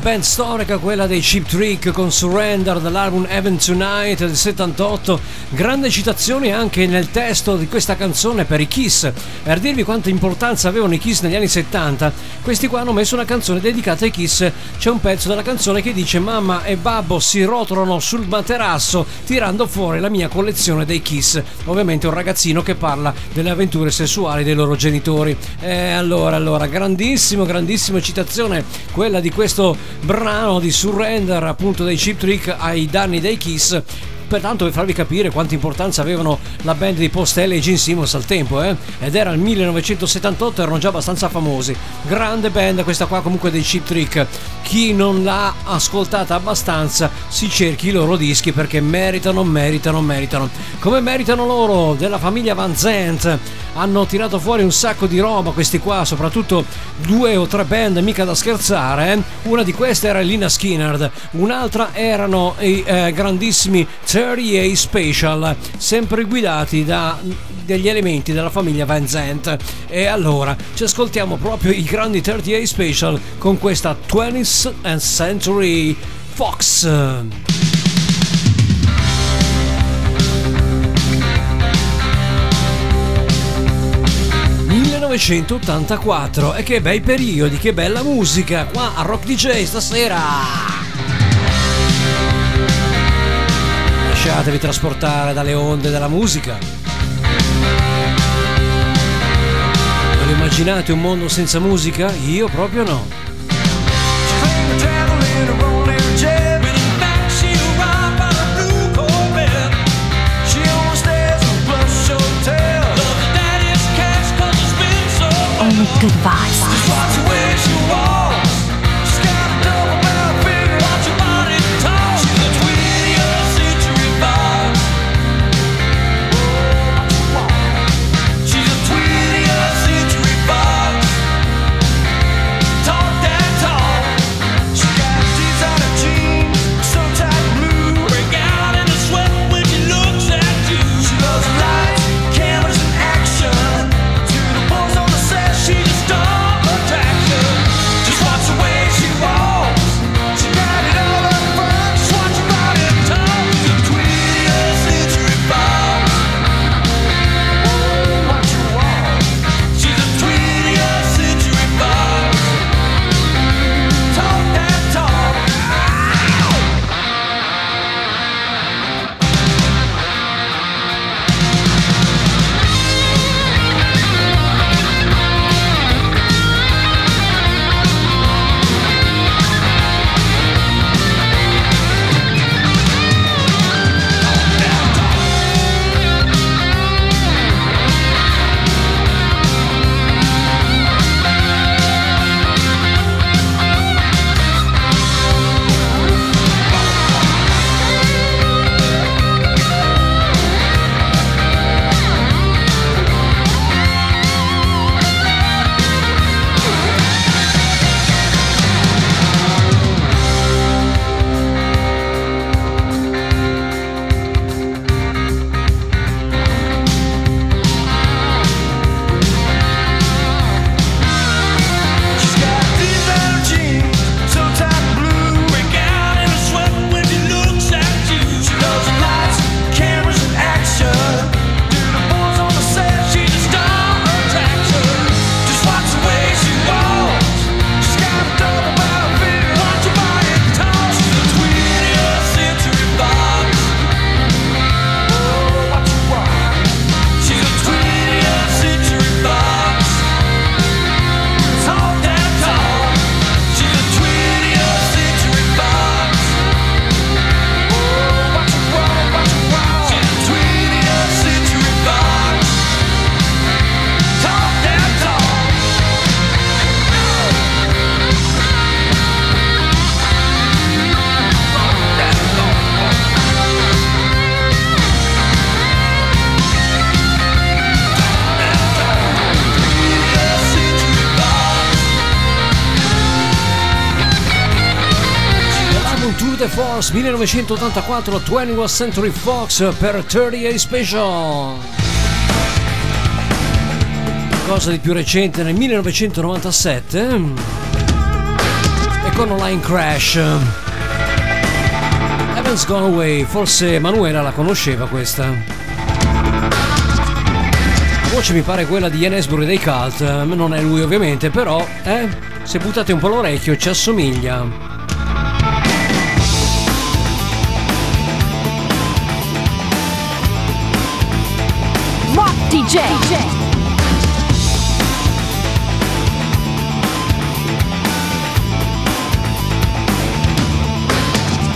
Band storica quella dei Cheap Trick con Surrender dall'album Heaven Tonight del 78. Grande citazione anche nel testo di questa canzone per i Kiss, per dirvi quanta importanza avevano i Kiss negli anni 70. Questi qua hanno messo una canzone dedicata ai Kiss. C'è un pezzo della canzone che dice: mamma e babbo si rotolano sul materasso tirando fuori la mia collezione dei Kiss. Ovviamente un ragazzino che parla delle avventure sessuali dei loro genitori. E allora grandissima citazione quella di questo brano di Surrender, appunto, dei Cheap Trick ai danni dei Kiss. pertanto per farvi capire quanta importanza avevano la band di Paul Stanley e Gene Simmons al tempo, ed era il 1978, erano già abbastanza famosi. Grande band questa qua comunque dei Cheap Trick, chi non l'ha ascoltata abbastanza si cerchi i loro dischi perché meritano, come meritano loro, della famiglia Van Zandt. Hanno tirato fuori un sacco di roba questi qua, soprattutto due o tre band mica da scherzare, una di queste era Lynyrd Skynyrd, un'altra erano i grandissimi 30A Special, sempre guidati da degli elementi della famiglia Van Zandt. E allora ci ascoltiamo proprio i grandi 30A Special con questa 20th Century Fox. ...1984, e che bei periodi, che bella musica, qua a Rock DJ stasera! Lasciatevi trasportare dalle onde della musica. Non lo immaginate un mondo senza musica? Io proprio no. Goodbye. Force 1984, 21st Century Fox per 30A Special. Cosa di più recente nel 1997 e con Online Crash. Heaven's Gone Away, forse Emanuela la conosceva questa. La voce mi pare quella di Ian Astbury dei Cult, non è lui ovviamente, però se buttate un po' l'orecchio ci assomiglia. DJ.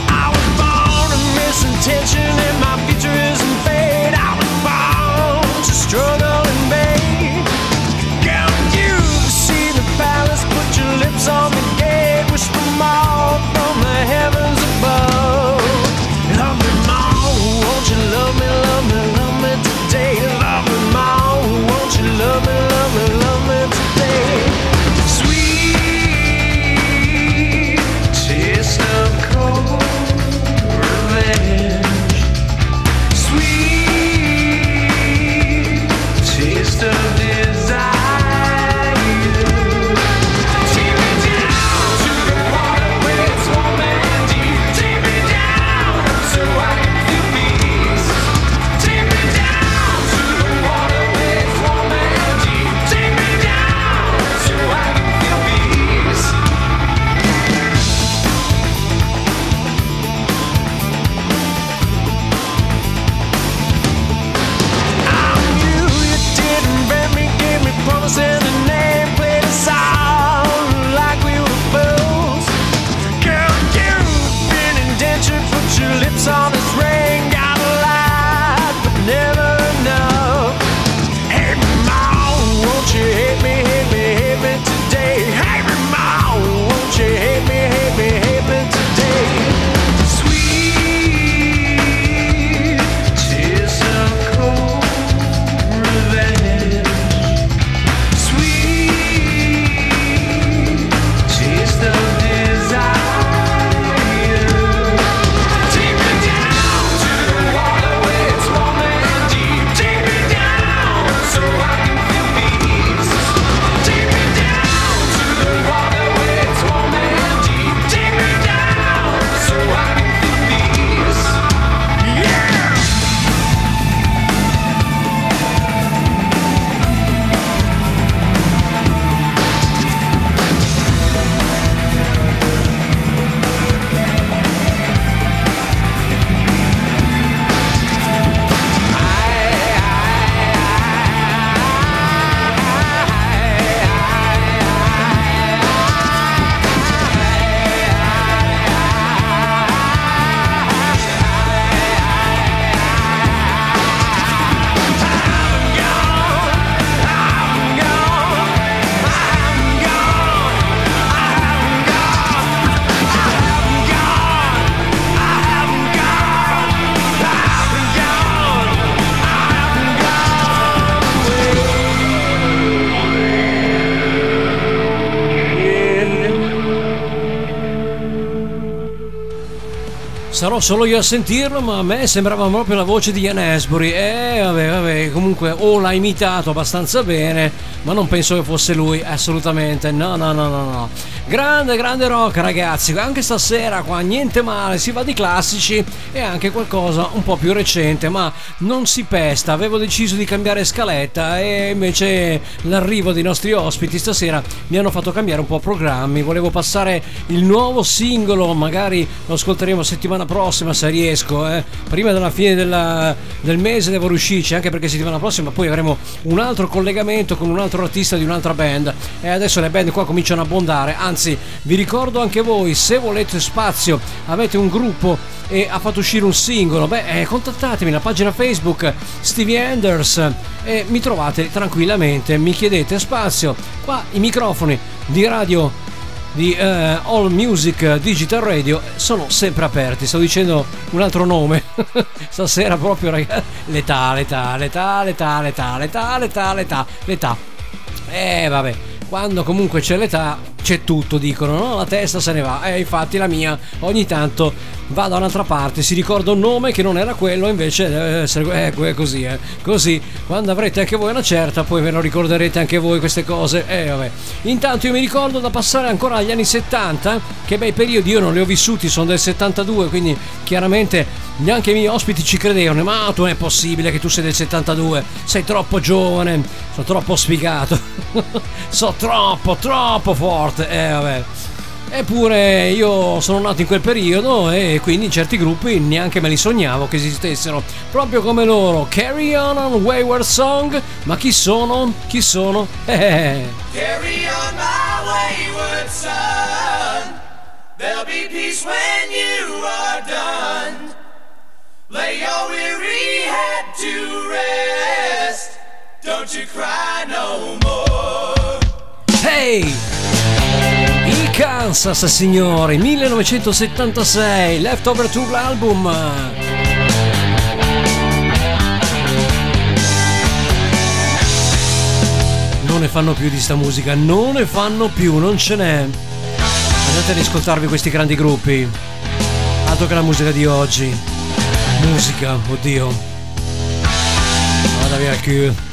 I was born to miss intention in my sarò solo io a sentirlo, ma a me sembrava proprio la voce di Ian Astbury. Vabbè, comunque o l'ha imitato abbastanza bene, ma non penso che fosse lui, assolutamente. No. Grande rock, ragazzi. Anche stasera qua niente male, si va di classici e anche qualcosa un po' più recente, ma non si pesta. Avevo deciso di cambiare scaletta e invece l'arrivo dei nostri ospiti stasera mi hanno fatto cambiare un po' programmi. Volevo passare il nuovo singolo, magari lo ascolteremo settimana prossima se riesco, prima della fine del mese devo riuscirci, anche perché settimana prossima poi avremo un altro collegamento con un altro artista di un'altra band e adesso le band qua cominciano a abbondare. Anzi, vi ricordo anche voi, se volete spazio, avete un gruppo e ha fatto uscire un singolo, contattatemi la pagina Facebook Stevie Anders e mi trovate tranquillamente, mi chiedete spazio qua. I microfoni di radio di All Music Digital Radio sono sempre aperti. Sto dicendo un altro nome stasera proprio, ragazzi. L'età. Vabbè, quando comunque c'è l'età c'è tutto, dicono, no? La testa se ne va. Infatti la mia ogni tanto va da un'altra parte, si ricorda un nome che non era quello, invece deve essere così. Così quando avrete anche voi una certa poi ve lo ricorderete anche voi queste cose. Vabbè, intanto io mi ricordo da passare ancora agli anni 70, che bei periodi, io non li ho vissuti, sono del 72, quindi chiaramente neanche i miei ospiti ci credevano. Ma tu, non è possibile che tu sei del 72, sei troppo giovane. Sono troppo sfigato sono troppo forte. Vabbè. Eppure io sono nato in quel periodo e quindi certi gruppi neanche me li sognavo che esistessero, proprio come loro, Carry On Wayward Song. Ma chi sono? Carry on my wayward son, there'll be peace when you are done, lay your weary head to rest, don't you cry no more. Hey! Kansas, signori, 1976, Leftover Tour l'album. Non ne fanno più di sta musica, non ce n'è. Andate ad ascoltarvi questi grandi gruppi. Altro che la musica di oggi. Musica, oddio. Vada via il culo.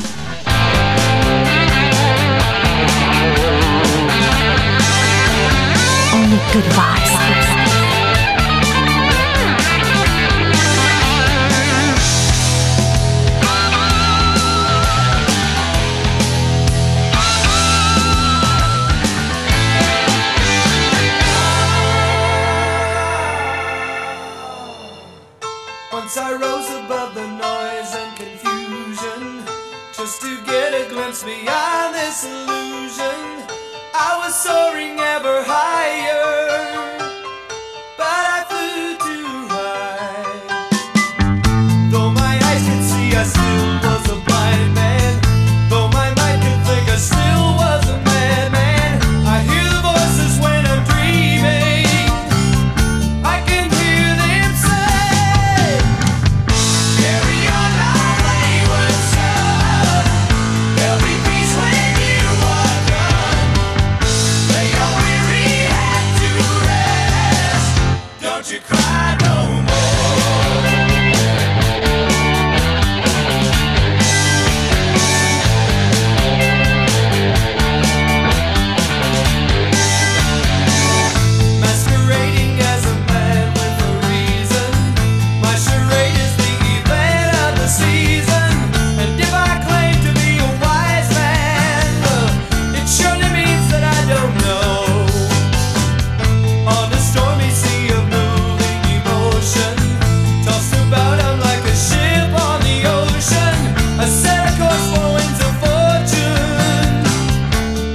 Good vibes. Once I rose above the noise and confusion, just to get a glimpse beyond this illusion. I was soaring ever higher, but I flew too high. Though my eyes could see, I still was a blind man. Though my mind could think, I still was a madman. I hear the voices when I'm dreaming, I can hear them say, carry on my wayward son, there'll be peace when you are done, lay your weary head to rest, don't you cry no more. Masquerading as a man with a reason, my charade is the event of the season, and if I claim to be a wise man, it surely means that I don't know. On a stormy sea of moving emotion, tossed about I'm like a ship on the ocean. I set a course for winds of fortune,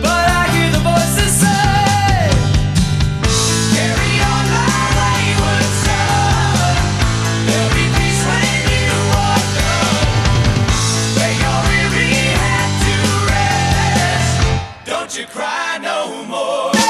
but I hear the voices say, carry on my wayward son, there'll be peace when you are done, lay your weary head to rest, don't you cry no more. No!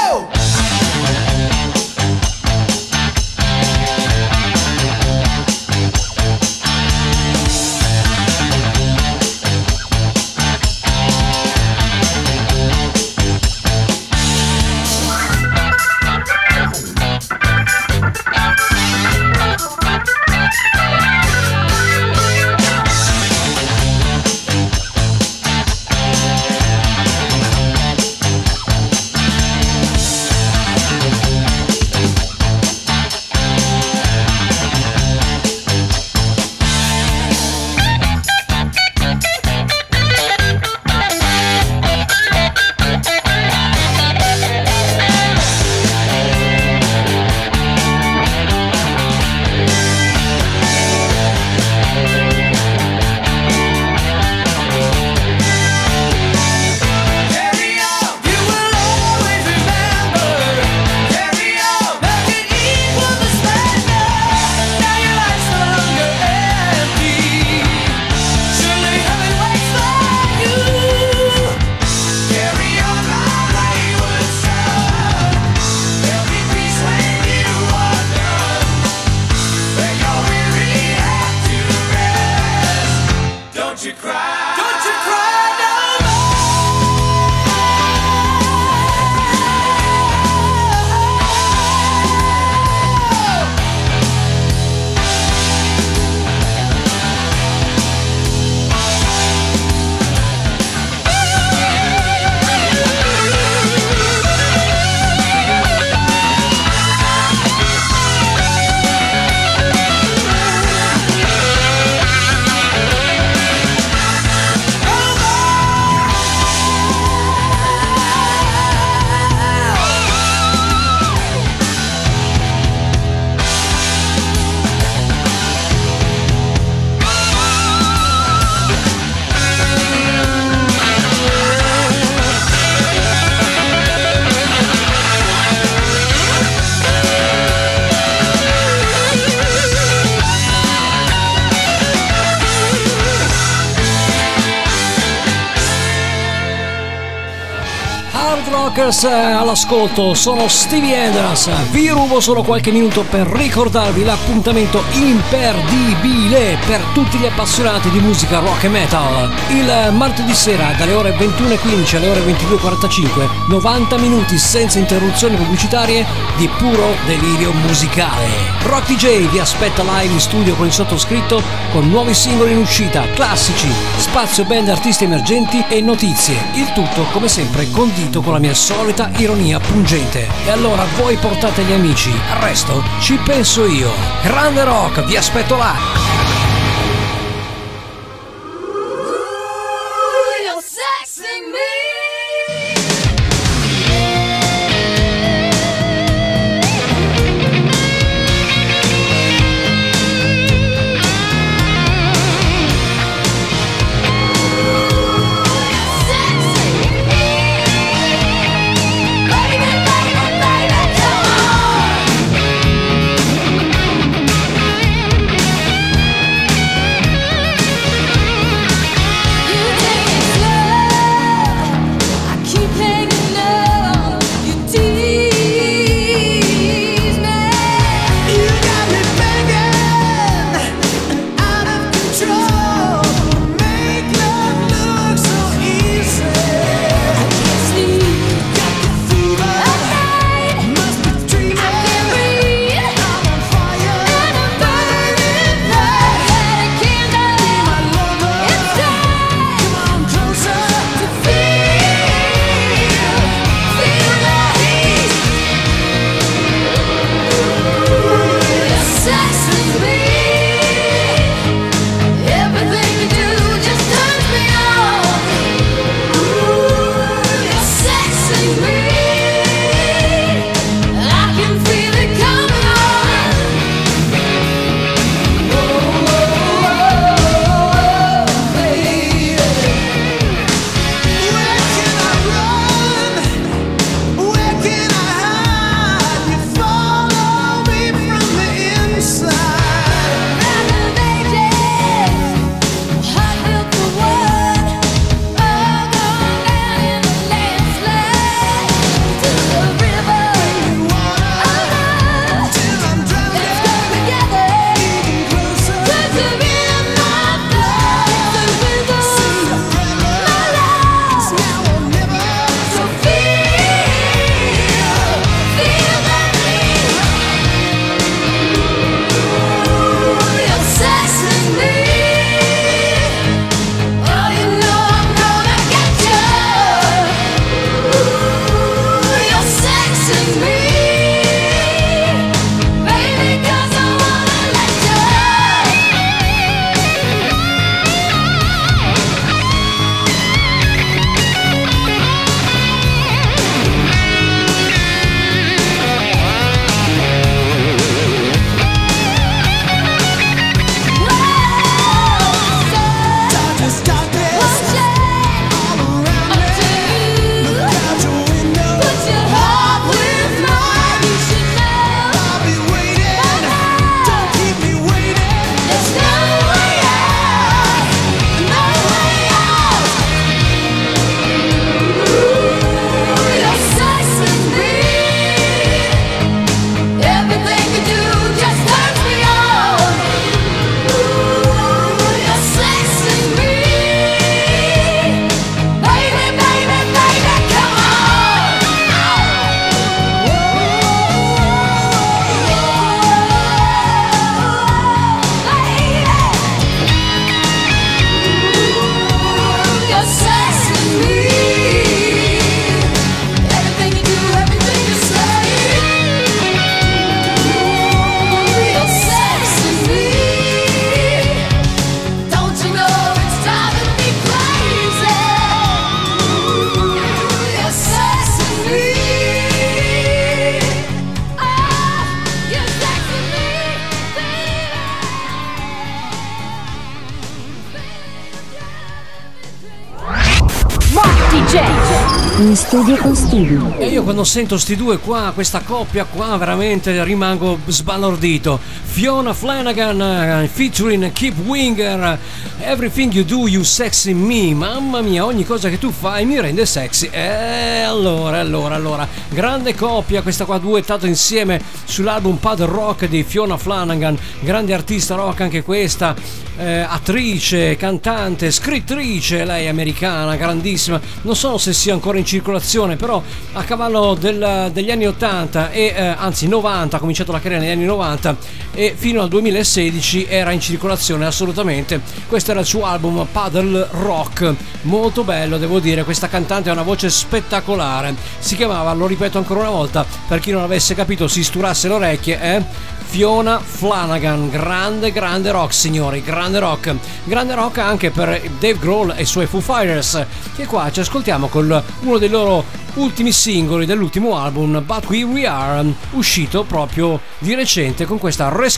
Hard Rockers all'ascolto, sono Stevie Anders. Vi rubo solo qualche minuto per ricordarvi l'appuntamento imperdibile per tutti gli appassionati di musica rock e metal. Il martedì sera dalle ore 21.15 alle ore 22.45, 90 minuti senza interruzioni pubblicitarie di puro delirio musicale. Rock DJ vi aspetta live in studio con il sottoscritto, con nuovi singoli in uscita, classici, spazio band, artisti emergenti e notizie. Il tutto come sempre condito con la mia solita ironia pungente. E allora voi portate gli amici, al resto ci penso io. Grande rock, vi aspetto là! In studio con Stevie. E io quando sento sti due qua, questa coppia qua, veramente rimango sbalordito. Fiona Flanagan featuring Kip Winger, Everything You Do You Sexy Me. Mamma mia, ogni cosa che tu fai mi rende sexy. Allora, grande coppia questa qua, duettato insieme sull'album Pad Rock di Fiona Flanagan, grande artista rock anche questa, attrice, cantante, scrittrice, lei americana, grandissima. Non so se sia ancora in circolazione, però a cavallo degli anni 80 e anzi 90, ha cominciato la carriera negli anni 90 e fino al 2016 era in circolazione assolutamente. Questo era il suo album Paddle Rock, molto bello devo dire. Questa cantante ha una voce spettacolare, si chiamava, lo ripeto ancora una volta per chi non avesse capito, si sturasse le orecchie, Fiona Flanagan, grande rock signori, grande rock anche per Dave Grohl e i suoi Foo Fighters, che qua ci ascoltiamo con uno dei loro ultimi singoli dell'ultimo album But Here We Are, uscito proprio di recente con questa Rescue.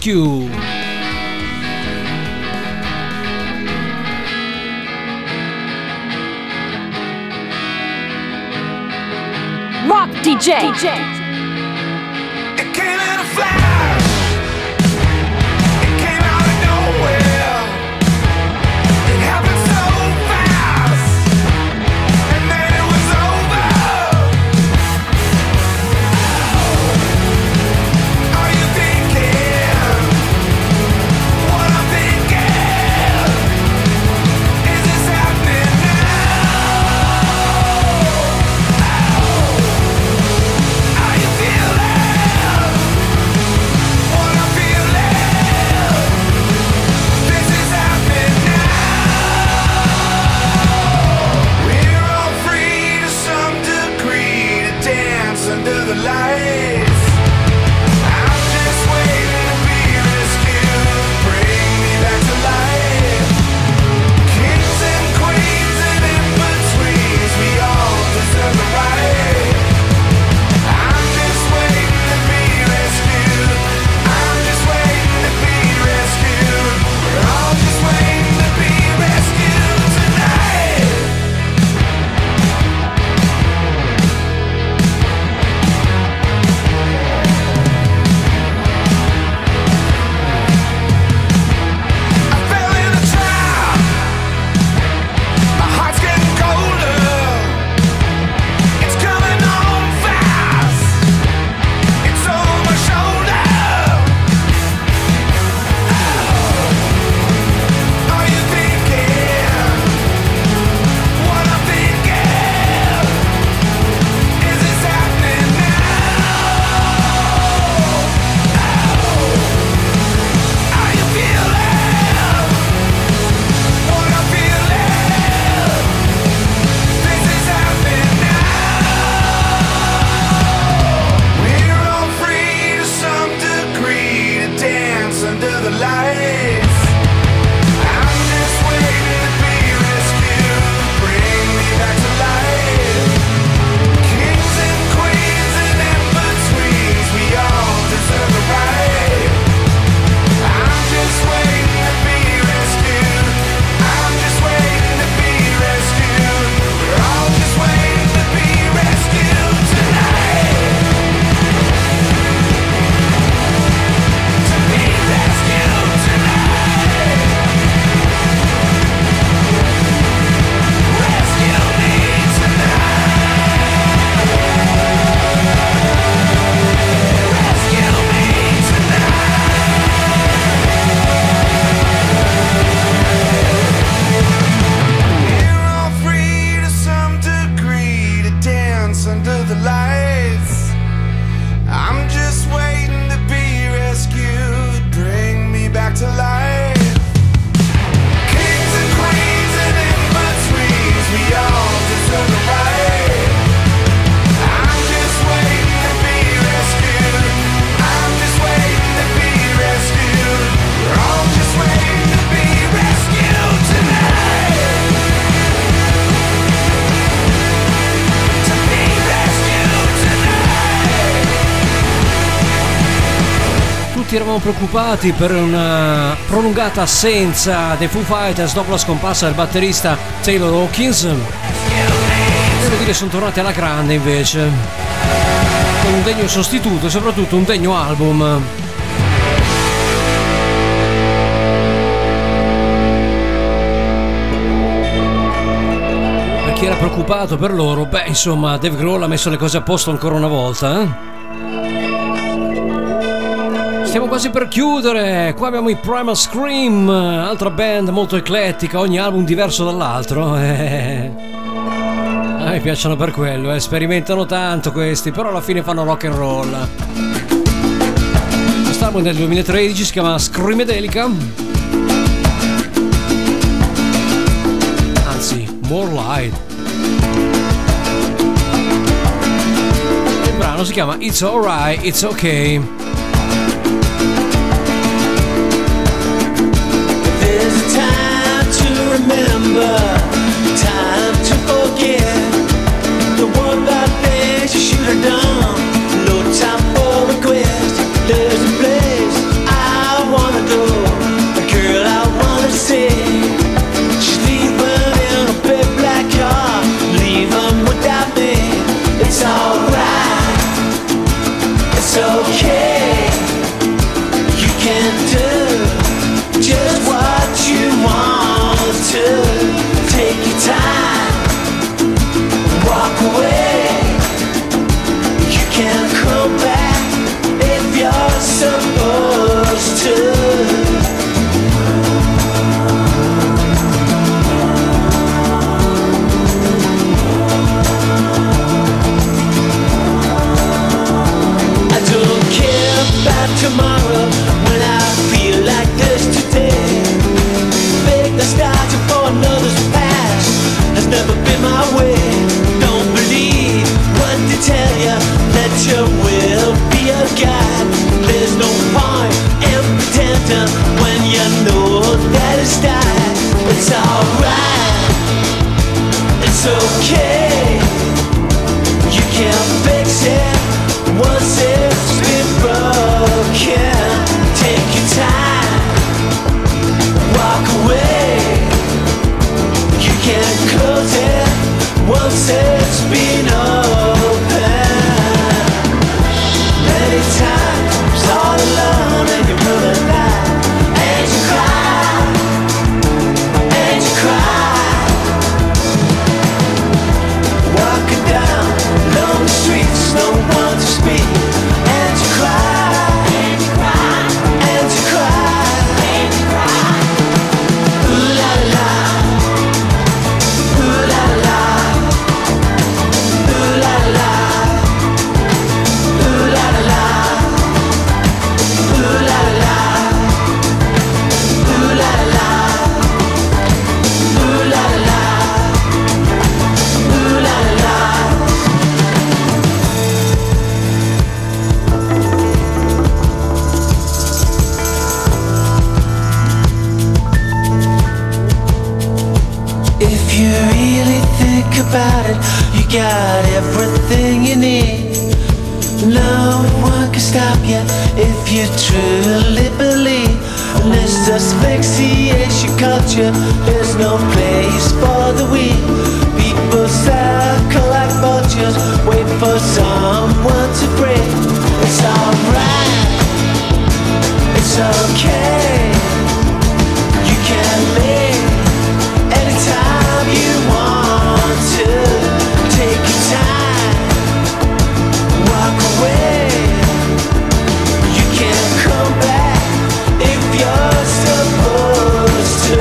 Rock DJ. Eravamo preoccupati per una prolungata assenza dei Foo Fighters dopo la scomparsa del batterista Taylor Hawkins. devo dire sono tornati alla grande invece, con un degno sostituto e soprattutto un degno album. Per chi era preoccupato per loro, beh insomma Dave Grohl ha messo le cose a posto ancora una volta, eh? Siamo quasi per chiudere, qua abbiamo i Primal Scream, altra band molto eclettica, ogni album diverso dall'altro. A me piacciono per quello, sperimentano tanto questi, però alla fine fanno rock and roll. Quest'album del 2013 si chiama Screamadelica, anzi More Light. Il brano si chiama It's Alright, It's Okay. Remember, time to forget the one bad thing you should have done. No time for regrets. There's a place I wanna go, a girl I wanna see. She's leaving in a big black car, leaving without me. It's alright, it's okay. You can do just what you want. Take your time, walk away. You can come back if you're supposed to. I don't care about tomorrow when I feel like this today. The starting for another's past has never been my way. Don't believe what they tell you. Let your will be your guide. There's no point in pretending when you know that it's time. It's alright, it's okay. You can't fix it once it's been broken. Take your time, walk away. Can't close it once it's been open. Many times all alone and you're running out. And you cry, and you cry. Walking down lonely streets, no one to speak. And you cry, and you cry, and you cry, and you cry. Ooh la la. About it, you got everything you need. No one can stop you if you truly believe. And this asphyxiation culture, there's no place for the weak. People circle like vultures, wait for someone to break. It's alright, it's okay. You can live anytime you want. To take your time, walk away. You can't come back if you're supposed to.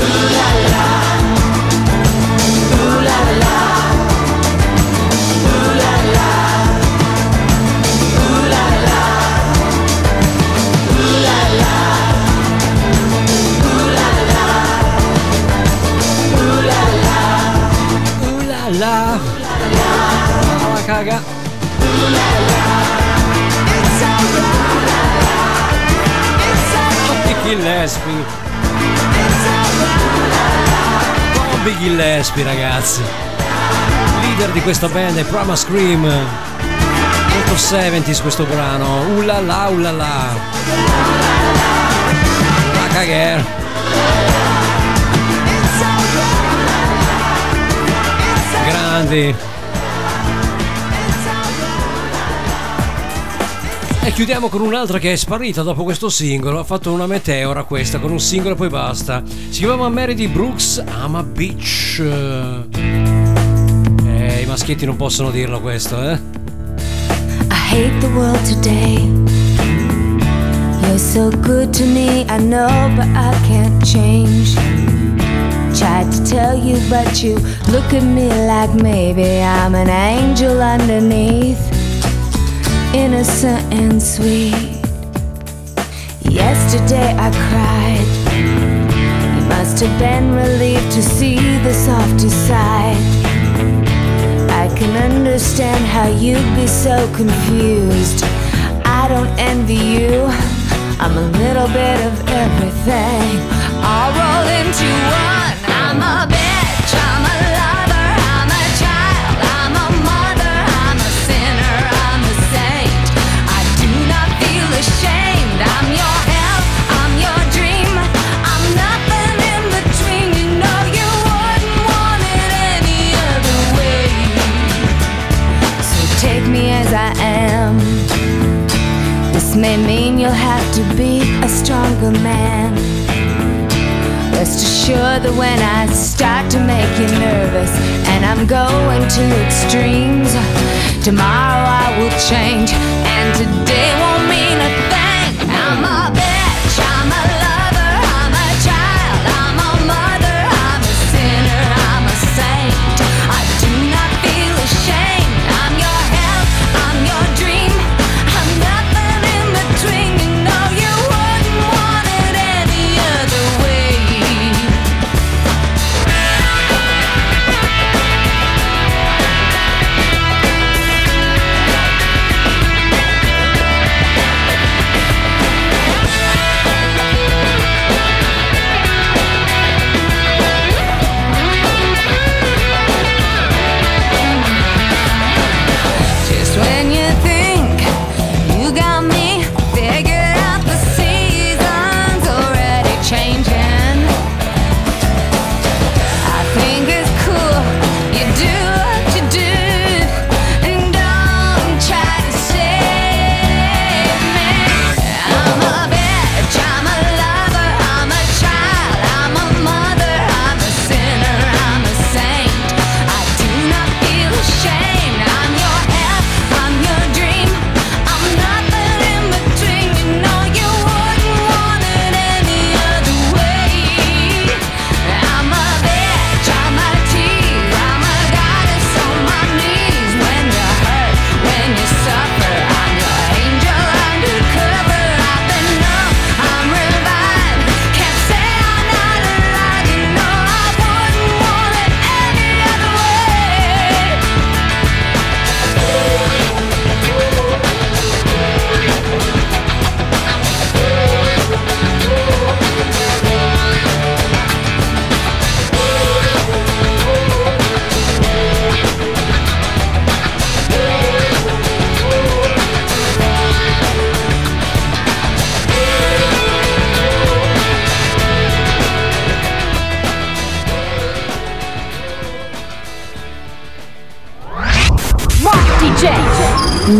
Ooh la la, ooh la la, ooh la la, ooh la la, ooh la la, ooh la la, ooh la la. La alla caga. Bobby Gillespie, ragazzi, leader di questa band è Primal Scream. Molto 70s questo brano. Ulala, ulala, la cagher. grandi. E chiudiamo con un'altra che è sparita dopo questo singolo, ha fatto una meteora questa, con un singolo e poi basta. Si chiamava Meredith Brooks, I'm a Bitch. I maschietti non possono dirlo questo, eh? I hate the world today. You're so good to me, I know, but I can't change. Tried to tell you, but you look at me like maybe I'm an angel underneath. Innocent and sweet. Yesterday I cried. You must have been relieved to see the softer side. I can understand how you'd be so confused. I don't envy you. I'm a little bit of everything. I'll roll into one. I'm a bitch, I'm a lover, I'm a child, I'm a mother, I'm a sinner, I'm a saint. I do not feel ashamed. I'm your hell, I'm your dream, I'm nothing in between. You know you wouldn't want it any other way. So take me as I am. This may mean you'll have to be a stronger man. Rest assured that when I start to make you nervous and I'm going to extremes, tomorrow I will change and today won't mean a thing. I'm a bitch, I'm a lover, I'm a child, I'm a mother, I'm a sinner, I'm a saint. I do not feel ashamed. I'm your hell, I'm your dream, I'm nothing in between. You know you wouldn't want it any other way.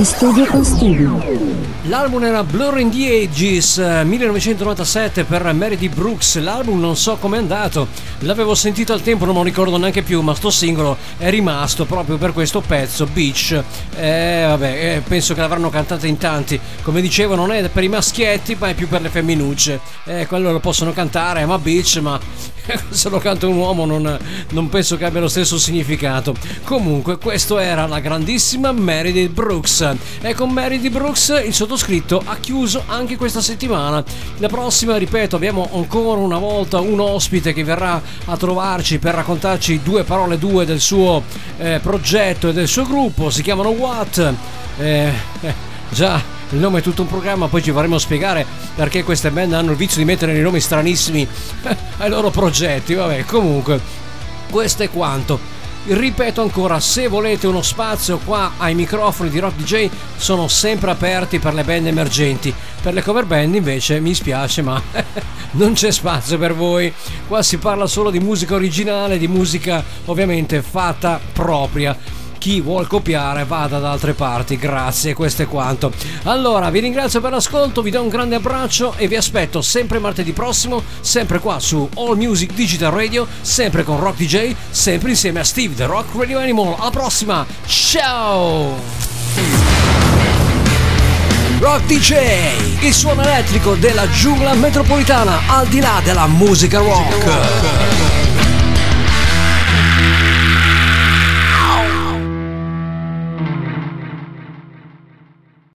Studio con Stevie. L'album era Blur in the Ages 1997 per Meredith Brooks. L'album non so com'è andato, l'avevo sentito al tempo, non me lo ricordo neanche più, ma sto singolo è rimasto proprio per questo pezzo, Beach. Vabbè, penso che l'avranno cantata in tanti. Come dicevo, non è per i maschietti, ma è più per le femminucce. Quello lo possono cantare, ma Beach, ma se lo canta un uomo non penso che abbia lo stesso significato. Comunque, questo era la grandissima Meredith Brooks. E con Meredith Brooks il sottoscritto ha chiuso anche questa settimana. La prossima, ripeto, abbiamo ancora una volta un ospite che verrà a trovarci per raccontarci due parole del suo progetto e del suo gruppo. Si chiamano What? Già, il nome è tutto un programma, poi ci faremo spiegare perché queste band hanno il vizio di mettere dei nomi stranissimi ai loro progetti. Vabbè, comunque, questo è quanto. Ripeto ancora, se volete uno spazio qua ai microfoni di Rock DJ sono sempre aperti per le band emergenti, per le cover band invece mi spiace ma non c'è spazio per voi. Qua si parla solo di musica originale, di musica ovviamente fatta propria. Chi vuol copiare vada da altre parti. Grazie, questo è quanto. Allora vi ringrazio per l'ascolto, vi do un grande abbraccio e vi aspetto sempre martedì prossimo, sempre qua su All Music Digital Radio, sempre con Rock DJ, sempre insieme a Steve The Rock Radio Animal. Alla prossima, ciao. Rock DJ, il suono elettrico della giungla metropolitana al di là della musica rock.